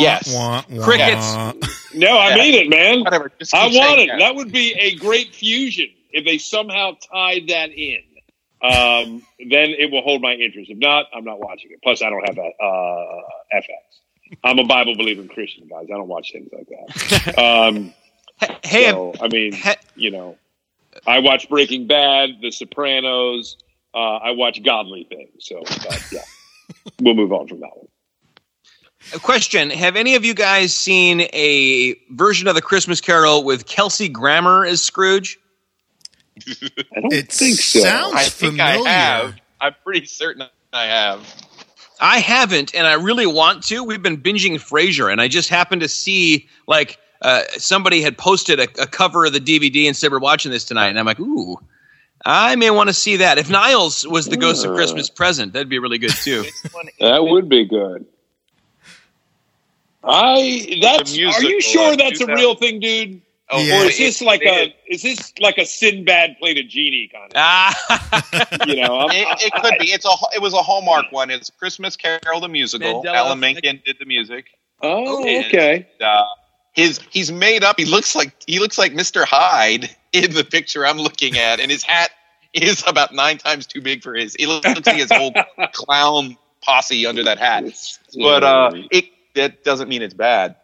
yes, wah, wah. Crickets. No, I yeah. mean it, man. Whatever, I want it. That. that would be a great fusion if they somehow tied that in. Um, then it will hold my interest. If not, I'm not watching it. Plus, I don't have a, uh, F X. I'm a Bible-believing Christian, guys. I don't watch things like that. Um, hey, so, I mean, hey, you know, I watch Breaking Bad, The Sopranos. Uh, I watch godly things. So, uh, yeah, we'll move on from that one. A question. Have any of you guys seen a version of The Christmas Carol with Kelsey Grammer as Scrooge? I don't it think so. Sounds I think familiar. I have. I'm pretty certain I have. I haven't, and I really want to. We've been binging Frasier, and I just happened to see, like, uh, somebody had posted a, a cover of the D V D and said, we're watching this tonight. And I'm like, ooh, I may want to see that. If Niles was the Ghost uh, of Christmas Present, that'd be really good, too. That would be good. I that's are you sure that's a real thing, dude? Oh, yeah. Or is this like a is this like a Sinbad played a genie kind of? Ah. You know, I'm, it, it could I, be. It's a it was a Hallmark one. It's Christmas Carol the musical. Mandela. Alan Menken did the music. Oh, and, okay. Uh, his he's made up. He looks like he looks like Mister Hyde in the picture I'm looking at, and his hat is about nine times too big for his. He looks like his whole clown posse under that hat. But uh, it. That doesn't mean it's bad.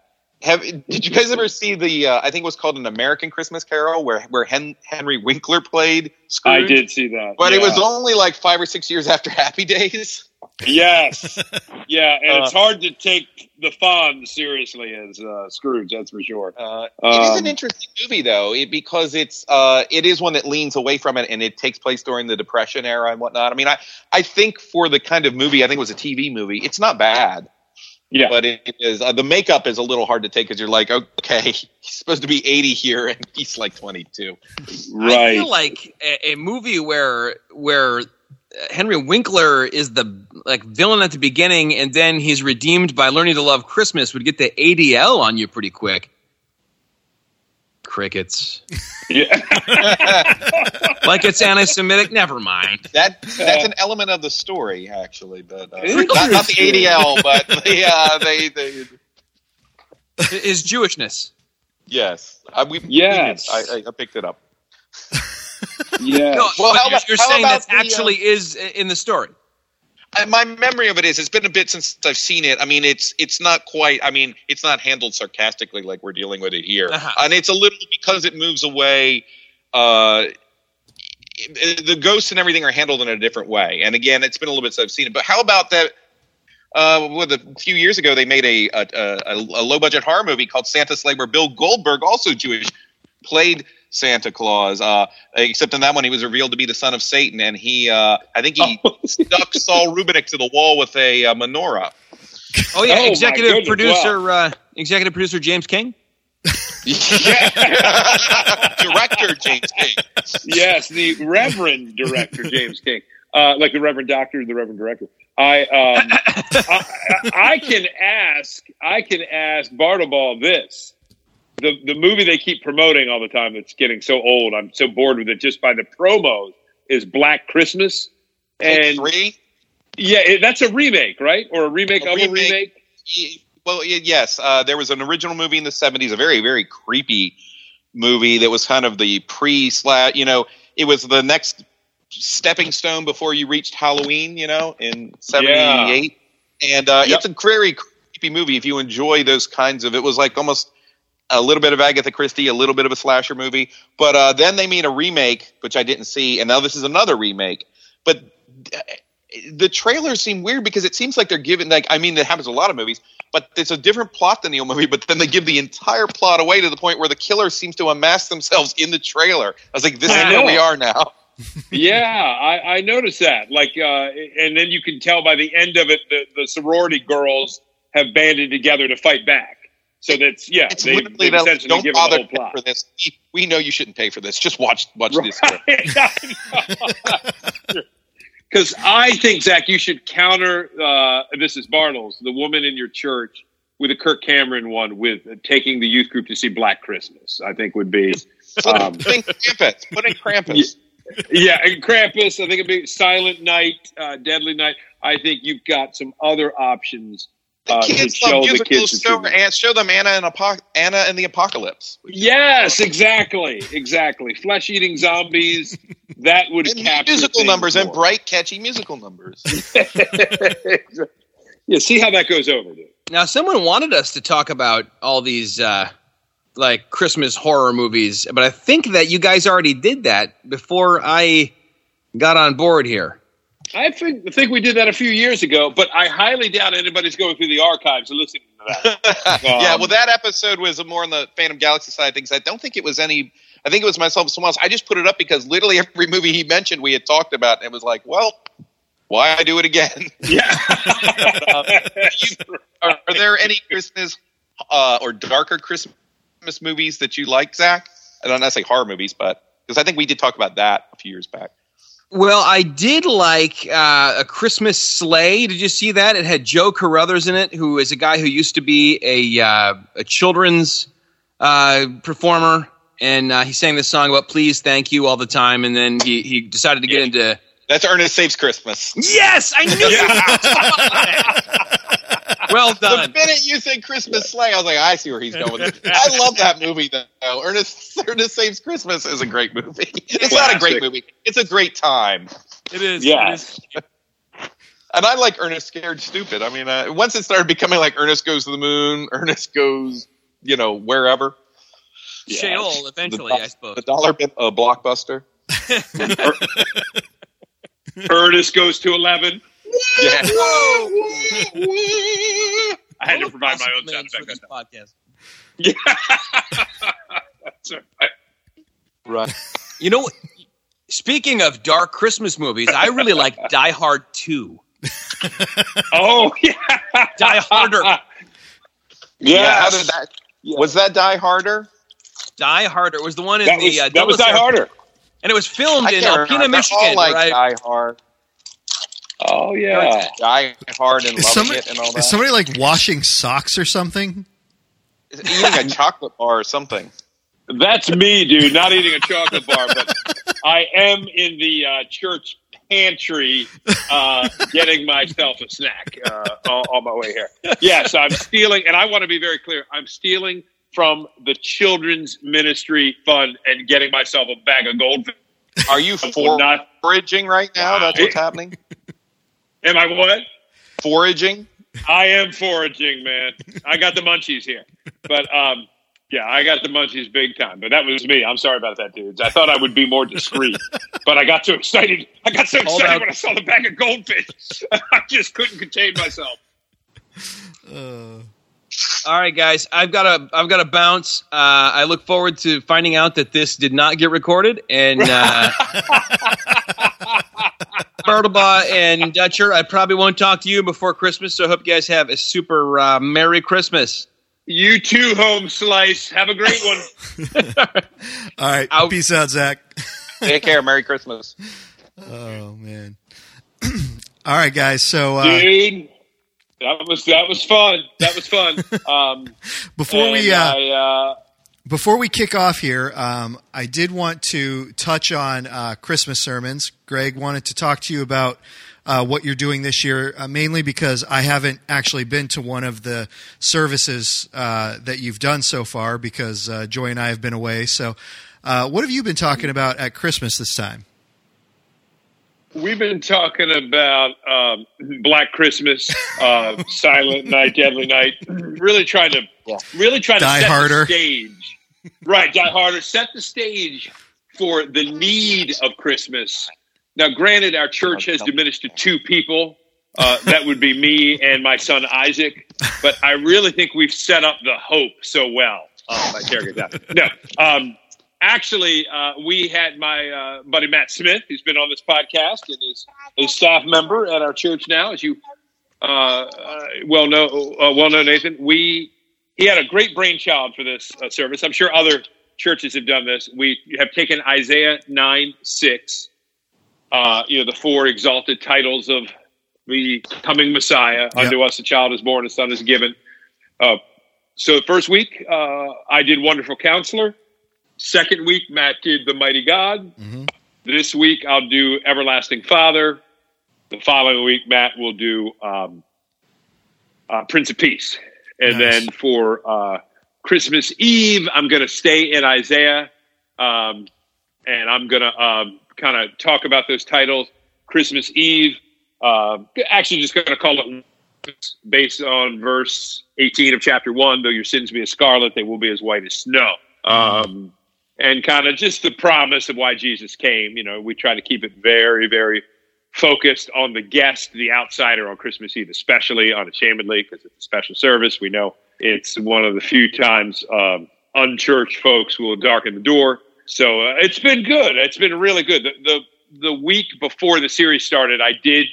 Have did you guys ever see the? Uh, I think it was called An American Christmas Carol, where where Hen, Henry Winkler played Scrooge. I did see that, but yeah. It was only like five or six years after Happy Days. Yes, yeah, and uh, it's hard to take the Fonz seriously as uh, Scrooge. That's for sure. Uh, um, it is an interesting movie, though, it, because it's uh, it is one that leans away from it, and it takes place during the Depression era and whatnot. I mean, I I think for the kind of movie, I think it was a T V movie. It's not bad. Yeah, but it is uh, the makeup is a little hard to take because you're like, okay, he's supposed to be eighty here and he's like twenty-two. Right. I feel like a, a movie where where Henry Winkler is the like villain at the beginning and then he's redeemed by learning to love Christmas would get the A D L on you pretty quick. Crickets. Yeah. Like it's anti-Semitic. Never mind. That that's an element of the story, actually, but uh, not, not the A D L, but the, uh, they, they is Jewishness. Yes, I, we, yes, we I, I picked it up. Yeah. No, well, how about, you're how saying that the, actually uh, is in the story. I, my memory of it is it's been a bit since I've seen it. I mean, it's it's not quite. I mean, it's not handled sarcastically like we're dealing with it here, uh-huh. And it's a little because it moves away. Uh, the ghosts and everything are handled in a different way. And again, it's been a little bit since I've seen it. But how about that? Uh, with a few years ago, they made a a, a a low budget horror movie called Santa Slay, where Bill Goldberg, also Jewish, played Santa Claus, uh, except in that one he was revealed to be the son of Satan, and he, uh, I think he oh. stuck Saul Rubinek to the wall with a uh, menorah. Oh yeah, oh, executive producer, wow. uh, executive producer James King, director James King. Yes, the Reverend Director James King, uh, like the Reverend Doctor, the Reverend Director. I, um, I, I can ask, I can ask Bartleball this. The the movie they keep promoting all the time that's getting so old, I'm so bored with it just by the promos, is Black Christmas. And three? Yeah, it, that's a remake, right? Or a remake a of remake, a remake? He, well, yes. Uh, there was an original movie in the seventies, a very, very creepy movie that was kind of the pre-slash, you know, it was the next stepping stone before you reached Halloween, you know, in seventy-eight. Yeah. And uh, yep. It's a very creepy movie if you enjoy those kinds of, it was like almost a little bit of Agatha Christie, a little bit of a slasher movie. But uh, then they made a remake, which I didn't see, and now this is another remake. But the trailers seem weird because it seems like they're giving, like, I mean, that happens to a lot of movies, but it's a different plot than the old movie, but then they give the entire plot away to the point where the killer seems to amass themselves in the trailer. I was like, this is where we are now. Yeah, I, I noticed that. Like, uh, and then you can tell by the end of it, the, the sorority girls have banded together to fight back. So that's yeah. It's they, literally they've essentially don't bother the whole plot. For this. We know you shouldn't pay for this. Just watch watch right. this. Because I think Zach, you should counter. Uh, this is Bartles, the woman in your church, with a Kirk Cameron one, with uh, taking the youth group to see Black Christmas. I think would be um, putting Krampus. Putting Krampus. Yeah, and Krampus. I think it'd be Silent Night, uh, Deadly Night. I think you've got some other options. Uh, kids show the kids show, and show them Anna and Apo- Anna and the Apocalypse. Yes, exactly, exactly. Flesh-eating zombies. That would and capture musical numbers more. And bright, catchy musical numbers. Yeah, see how that goes over, dude. Now, someone wanted us to talk about all these uh, like Christmas horror movies, but I think that you guys already did that before I got on board here. I think I think we did that a few years ago, but I highly doubt anybody's going through the archives and listening to that. Um, yeah, well, that episode was more on the Phantom Galaxy side of things. I don't think it was any – I think it was myself and someone else. I just put it up because literally every movie he mentioned we had talked about, and it was like, well – why I do it again? Yeah. um, are, are there any Christmas uh, or darker Christmas movies that you like, Zach? I don't necessarily horror movies, but because I think we did talk about that a few years back. Well, I did like uh, A Christmas Sleigh. Did you see that? It had Joe Carruthers in it, who is a guy who used to be a uh, a children's uh, performer, and uh, he sang this song about "Please, Thank You" all the time, and then he he decided to get yeah. into. That's Ernest Saves Christmas. Yes, I knew that. Well done. The minute you said Christmas Sleigh, I was like, I see where he's going with this. I love that movie, though. Ernest Ernest Saves Christmas is a great movie. It's not a great movie. It's a great time. It is. Yeah. It is. And I like Ernest Scared Stupid. I mean, uh, once it started becoming like Ernest Goes to the Moon, Ernest Goes, you know, wherever. Yeah. Sheol, eventually, the, I suppose. The dollar bit, uh, blockbuster. Ernest Goes to eleven. Yeah. I had to provide my own sound effect this podcast. Yeah. That's right. Right. You know, speaking of dark Christmas movies, I really like Die Hard two. Oh, yeah. Die Harder. Yes. Yeah. How did that, yeah. Was that Die Harder? Die Harder was the one in that the. Was, uh, that was Die Harder. And it was filmed in Alpena, Michigan. All like right? Die Hard. Oh, yeah. Die Hard and Love It and all that. Is somebody like washing socks or something? Is eating a chocolate bar or something. That's me, dude. Not eating a chocolate bar, but I am in the uh, church pantry uh, getting myself a snack uh, on, on my way here. Yeah, so I'm stealing, and I want to be very clear, I'm stealing from the children's ministry fund and getting myself a bag of goldfish. Are you foraging right now? That's what's happening? Am I what? Foraging? I am foraging, man. I got the munchies here. But, um, yeah, I got the munchies big time. But that was me. I'm sorry about that, dudes. I thought I would be more discreet. But I got so excited. I got so excited when I saw the bag of goldfish. I just couldn't contain myself. Uh... All right, guys, I've got a, I've got to bounce. Uh, I look forward to finding out that this did not get recorded. And uh, Bartlebaugh and Dutcher, I probably won't talk to you before Christmas. So I hope you guys have a super uh, Merry Christmas. You too, Home Slice. Have a great one. All right. All right. Out. Peace out, Zach. Take care. Merry Christmas. Oh, man. All right, guys. So, uh, dude. That was that was fun. That was fun. Um, before we uh, I, uh, before we kick off here, um, I did want to touch on uh, Christmas sermons. Greg wanted to talk to you about uh, what you're doing this year, uh, mainly because I haven't actually been to one of the services uh, that you've done so far because uh, Joy and I have been away. So, uh, what have you been talking about at Christmas this time? We've been talking about um, Black Christmas, uh, Silent Night, Deadly Night. Really trying to, really trying to set harder. the stage. Right, Die Harder. Set the stage for the need of Christmas. Now, granted, our church has diminished to two people. Uh, that would be me and my son Isaac. But I really think we've set up the hope so well. Um, I care about that. No. Um, Actually, uh, we had my uh, buddy Matt Smith, who's been on this podcast and is a staff member at our church now, as you uh, uh, well know, uh, well know, Nathan. We he had a great brainchild for this uh, service. I'm sure other churches have done this. We have taken Isaiah nine six, uh, you know, the four exalted titles of the coming Messiah. Yep. Unto us a child is born, a son is given. Uh, so the first week, uh, I did Wonderful Counselor. Second week, Matt did The Mighty God. Mm-hmm. This week, I'll do Everlasting Father. The following week, Matt will do um, uh, Prince of Peace. And nice. Then for uh, Christmas Eve, I'm going to stay in Isaiah. Um, and I'm going to um, kind of talk about those titles. Christmas Eve, uh, actually just going to call it based on verse eighteen of chapter one, though your sins be as scarlet, they will be as white as snow. Um, and kind of just the promise of why Jesus came. You know, we try to keep it very, very focused on the guest, the outsider on Christmas Eve, especially unashamedly, because it's a special service. We know it's one of the few times um, unchurched folks will darken the door. So uh, it's been good. It's been really good. The, the the week before the series started, I did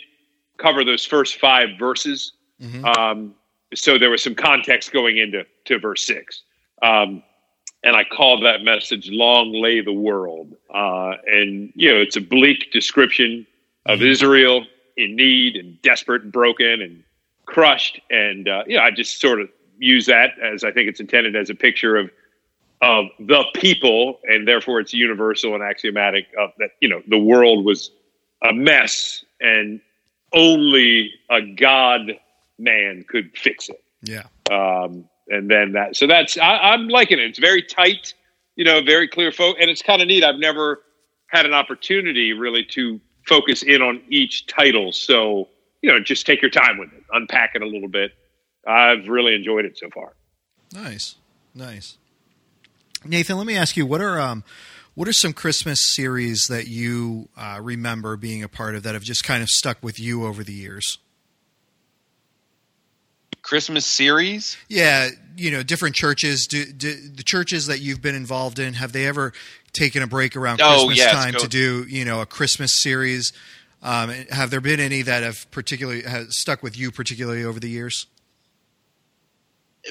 cover those first five verses. Mm-hmm. Um, so there was some context going into to verse six. Um, and I called that message, Long Lay the World. Uh, and, you know, it's a bleak description of mm-hmm. Israel in need and desperate and broken and crushed. And, uh, you know, I just sort of use that as I think it's intended as a picture of of the people, and therefore it's universal and axiomatic of that, you know, the world was a mess and only a God man could fix it. Yeah. Um, and then that, so that's, I, I'm liking it. It's very tight, you know, very clear focus. And it's kind of neat. I've never had an opportunity really to focus in on each title. So, you know, just take your time with it, unpack it a little bit. I've really enjoyed it so far. Nice. Nice. Nathan, let me ask you, what are um, what are some Christmas series that you uh, remember being a part of that have just kind of stuck with you over the years? Christmas series? Yeah, you know, different churches. Do, do the churches that you've been involved in, have they ever taken a break around oh, Christmas yes, time go. to do, you know, a Christmas series? Um, have there been any that have particularly have stuck with you particularly over the years?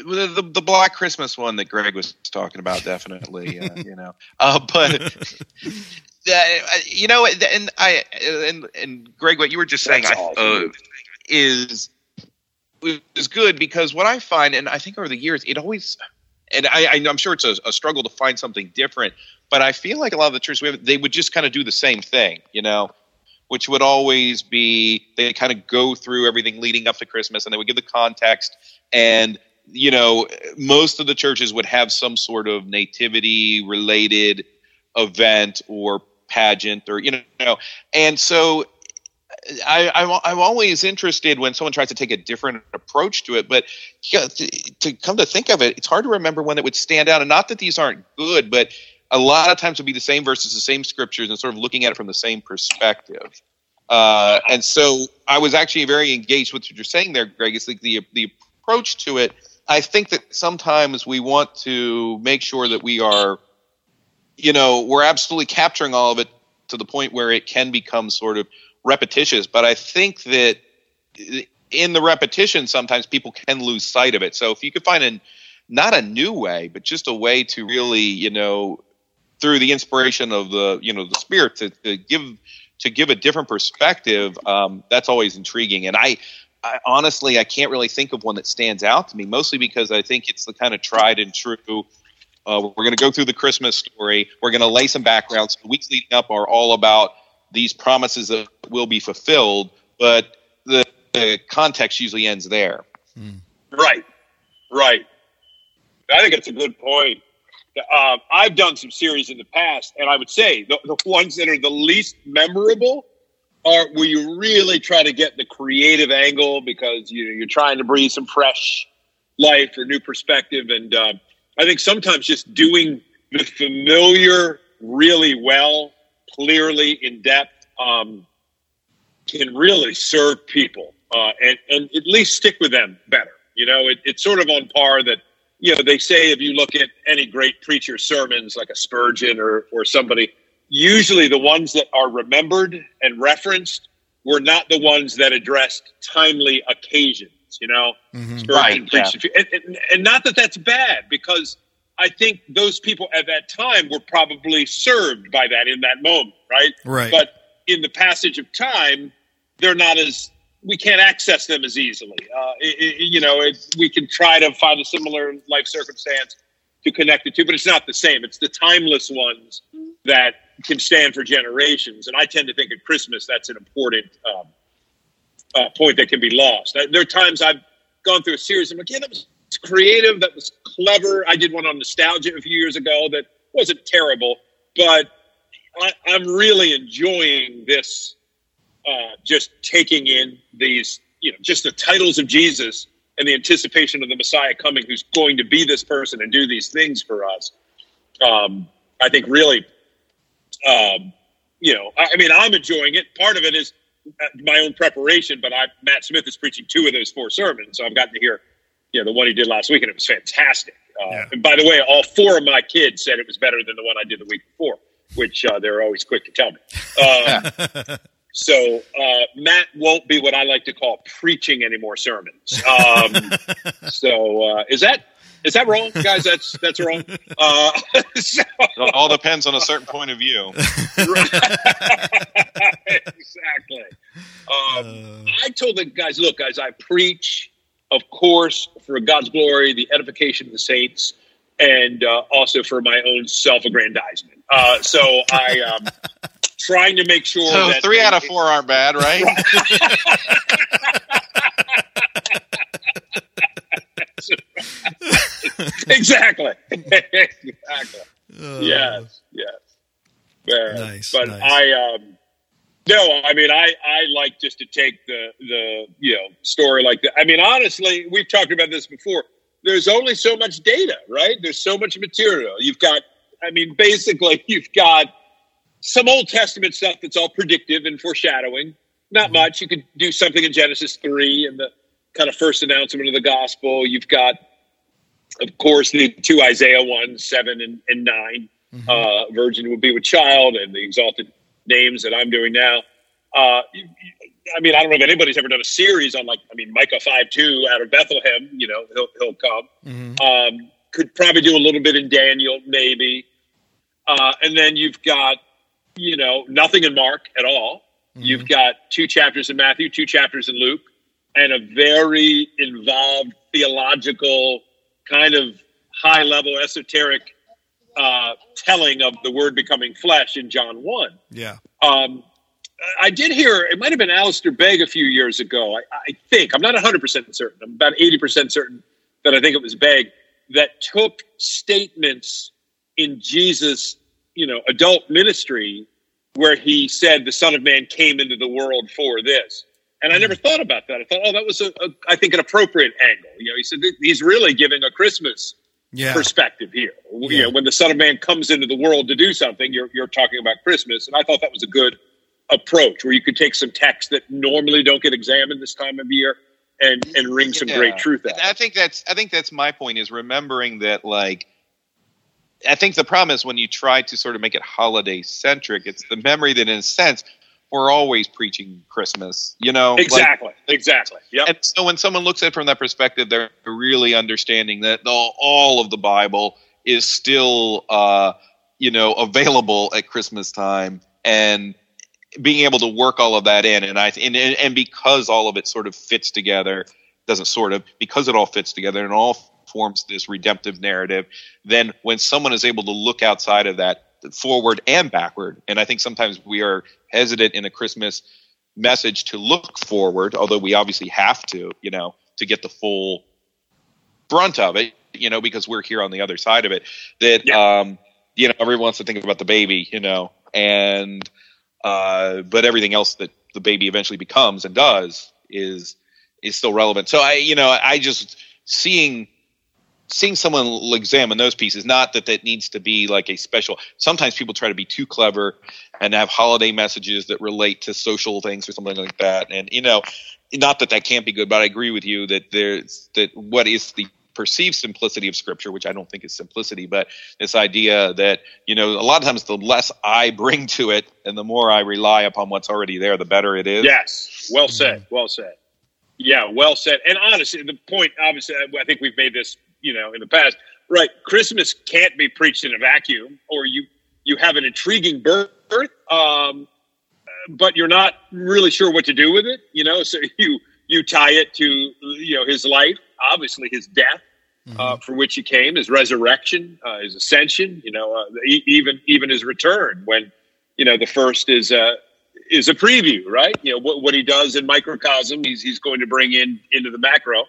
The, the the Black Christmas one that Greg was talking about, definitely, uh, you know. Uh, but uh, you know, and I and and Greg, what you were just saying, I, uh, is is good because what I find, and I think over the years, it always, and I, I I'm sure it's a, a struggle to find something different, but I feel like a lot of the churches we have, they would just kind of do the same thing, you know. Which would always be they kind of go through everything leading up to Christmas, and they would give the context and. You know, most of the churches would have some sort of nativity-related event or pageant or, you know. And so I, I'm, I'm always interested when someone tries to take a different approach to it. But you know, to, to come to think of it, it's hard to remember one that would stand out. And not that these aren't good, but a lot of times it would be the same verses, the same scriptures, and sort of looking at it from the same perspective. Uh, and so I was actually very engaged with what you're saying there, Greg. It's like the, the approach to it. I think that sometimes we want to make sure that we are, you know, we're absolutely capturing all of it to the point where it can become sort of repetitious. But I think that in the repetition, sometimes people can lose sight of it. So if you could find a, not a new way, but just a way to really, you know, through the inspiration of the, you know, the Spirit to, to give, to give a different perspective, um, that's always intriguing. And I, I, honestly, I can't really think of one that stands out to me, mostly because I think it's the kind of tried and true. Uh, we're going to go through the Christmas story. We're going to lay some background. So the weeks leading up are all about these promises that will be fulfilled, but the, the context usually ends there. Mm. Right, right. I think it's a good point. Uh, I've done some series in the past, and I would say the, the ones that are the least memorable are where you really try to get the creative angle because you, you're trying to breathe some fresh life or new perspective. And uh, I think sometimes just doing the familiar really well, clearly, in depth, um, can really serve people uh, and, and at least stick with them better. You know, it, it's sort of on par that, you know, they say if you look at any great preacher sermons like a Spurgeon or, or somebody, usually the ones that are remembered and referenced were not the ones that addressed timely occasions, you know? Mm-hmm. Right. Yeah. And, and, and not that that's bad, because I think those people at that time were probably served by that in that moment, right? Right. But in the passage of time, they're not as, we can't access them as easily. Uh, it, it, you know, it, we can try to find a similar life circumstance to connect it to, but it's not the same. It's the timeless ones that can stand for generations. And I tend to think at Christmas, that's an important um, uh, point that can be lost. There are times I've gone through a series, I'm like, yeah, that was creative, that was clever. I did one on nostalgia a few years ago that wasn't terrible, but I, I'm really enjoying this, uh, just taking in these you know, just the titles of Jesus and the anticipation of the Messiah coming, who's going to be this person and do these things for us. Um, I think really, um, you know, I, I mean, I'm enjoying it. Part of it is my own preparation, but I, Matt Smith is preaching two of those four sermons. So I've gotten to hear, you know, the one he did last week, and it was fantastic. Uh, yeah. And by the way, all four of my kids said it was better than the one I did the week before, which uh, they're always quick to tell me. Um, so uh, Matt won't be what I like to call preaching any more sermons. Um, so uh, is that is that wrong, guys? That's that's wrong. Uh, so, it all depends on a certain point of view. Exactly. Um, I told the guys, look, guys, I preach, of course, for God's glory, the edification of the saints, and uh, also for my own self-aggrandizement. Uh, so I am um, trying to make sure so that... three out of four aren't bad, right? Exactly. Exactly. Oh. Yes, yes. Uh, nice, but nice. I... Um, No, I mean, I, I like just to take the, the, you know, story like that. I mean, honestly, we've talked about this before. There's only so much data, right? There's so much material. You've got, I mean, basically, you've got some Old Testament stuff that's all predictive and foreshadowing. Not much. You could do something in Genesis three and the kind of first announcement of the gospel. You've got, of course, the two Isaiah one, seven, and, and nine. Mm-hmm. Uh, virgin would be with child, and the exalted names that I'm doing now. Uh, I mean, I don't know if anybody's ever done a series on, like, I mean, Micah five two out of Bethlehem, you know, he'll, he'll come. Mm-hmm. Um, could probably do a little bit in Daniel, maybe. Uh, and then you've got, you know, nothing in Mark at all. Mm-hmm. You've got two chapters in Matthew, two chapters in Luke, and a very involved theological kind of high-level esoteric Uh, telling of the word becoming flesh in John one. Yeah. Um, I did hear, it might have been Alistair Begg a few years ago, I, I think, I'm not one hundred percent certain, I'm about eighty percent certain that I think it was Begg, that took statements in Jesus' you know, adult ministry where he said the Son of Man came into the world for this. And I never thought about that. I thought, oh, that was, a, a, I think, an appropriate angle. You know, he said he's really giving a Christmas Yeah. perspective here. Yeah. You know, when the Son of Man comes into the world to do something, you're you're talking about Christmas. And I thought that was a good approach where you could take some texts that normally don't get examined this time of year and, and wring some yeah. great truth out. And I think that's I think that's my point, is remembering that, like, I think the problem is when you try to sort of make it holiday centric, it's the memory that, in a sense, we're always preaching Christmas, you know? Exactly, like, exactly. Yep. And so when someone looks at it from that perspective, they're really understanding that all of the Bible is still, uh, you know, available at Christmas time, and being able to work all of that in. And I and, and because all of it sort of fits together, doesn't sort of, because it all fits together and all forms this redemptive narrative, then when someone is able to look outside of that, forward and backward. And I think sometimes we are hesitant in a Christmas message to look forward, although we obviously have to, you know, to get the full brunt of it, you know, because we're here on the other side of it, that, yeah. um, you know, everyone wants to think about the baby, you know, and, uh, but everything else that the baby eventually becomes and does is, is still relevant. So I, you know, I just seeing Seeing someone examine those pieces, not that that needs to be like a special. Sometimes people try to be too clever and have holiday messages that relate to social things or something like that. And, you know, not that that can't be good, but I agree with you that there's that what is the perceived simplicity of Scripture, which I don't think is simplicity, but this idea that, you know, a lot of times the less I bring to it and the more I rely upon what's already there, the better it is. Yes. Well said. Well said. Yeah. Well said. And honestly, the point, obviously, I think we've made this, you know, in the past, right? Christmas can't be preached in a vacuum, or you, you have an intriguing birth, um, but you're not really sure what to do with it, you know? So you, you tie it to, you know, his life, obviously his death, mm-hmm. uh, for which he came, his resurrection, uh, his ascension, you know, uh, even, even his return when, you know, the first is, uh, is a preview, right? You know, what, what he does in microcosm, he's, he's going to bring in into the macro,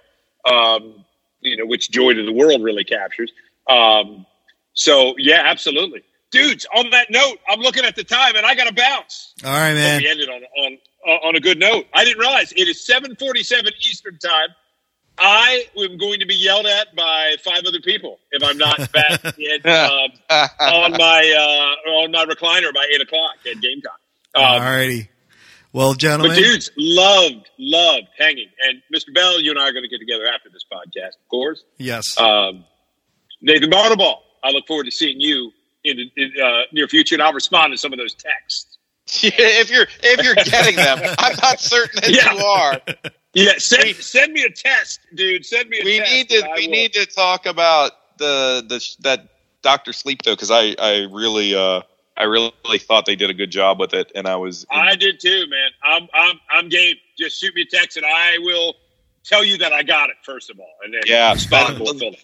um, you know, which Joy to the World really captures. Um, so, yeah, absolutely. Dudes, on that note, I'm looking at the time, and I got to bounce. All right, man. We ended on, on on a good note. I didn't realize it is seven forty-seven Eastern time. I am going to be yelled at by five other people if I'm not back in, um, on my uh, on my recliner by eight o'clock at Gamecock. Um, All righty, well, gentlemen, but dudes, loved loved hanging. And Mister Bell, you and I are going to get together after this podcast, of course. Yes. Um, Nathan Bartleball, I look forward to seeing you in the in, uh, near future, and I'll respond to some of those texts. Yeah, if you're if you're getting them, I'm not certain that yeah. you are. Yeah, send we, send me a test, dude. Send me a we test. Need to, we will. need to talk about the the that Doctor Sleep though, because I I really uh I really thought they did a good job with it, and I was in- I did too, man. I'm I'm I'm game. Just shoot me a text, and I will tell you that I got it first of all, and then yeah, spot will fill it.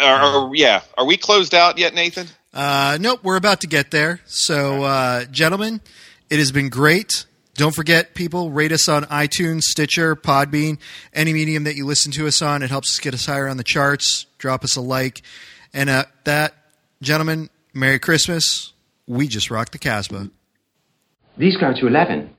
Are, are, yeah, are we closed out yet, Nathan? Uh, nope, we're about to get there. So, uh, gentlemen, it has been great. Don't forget, people, rate us on iTunes, Stitcher, Podbean, any medium that you listen to us on. It helps us get us higher on the charts. Drop us a like. And uh, that, gentlemen, Merry Christmas. We just rocked the Casbah. These go to eleven.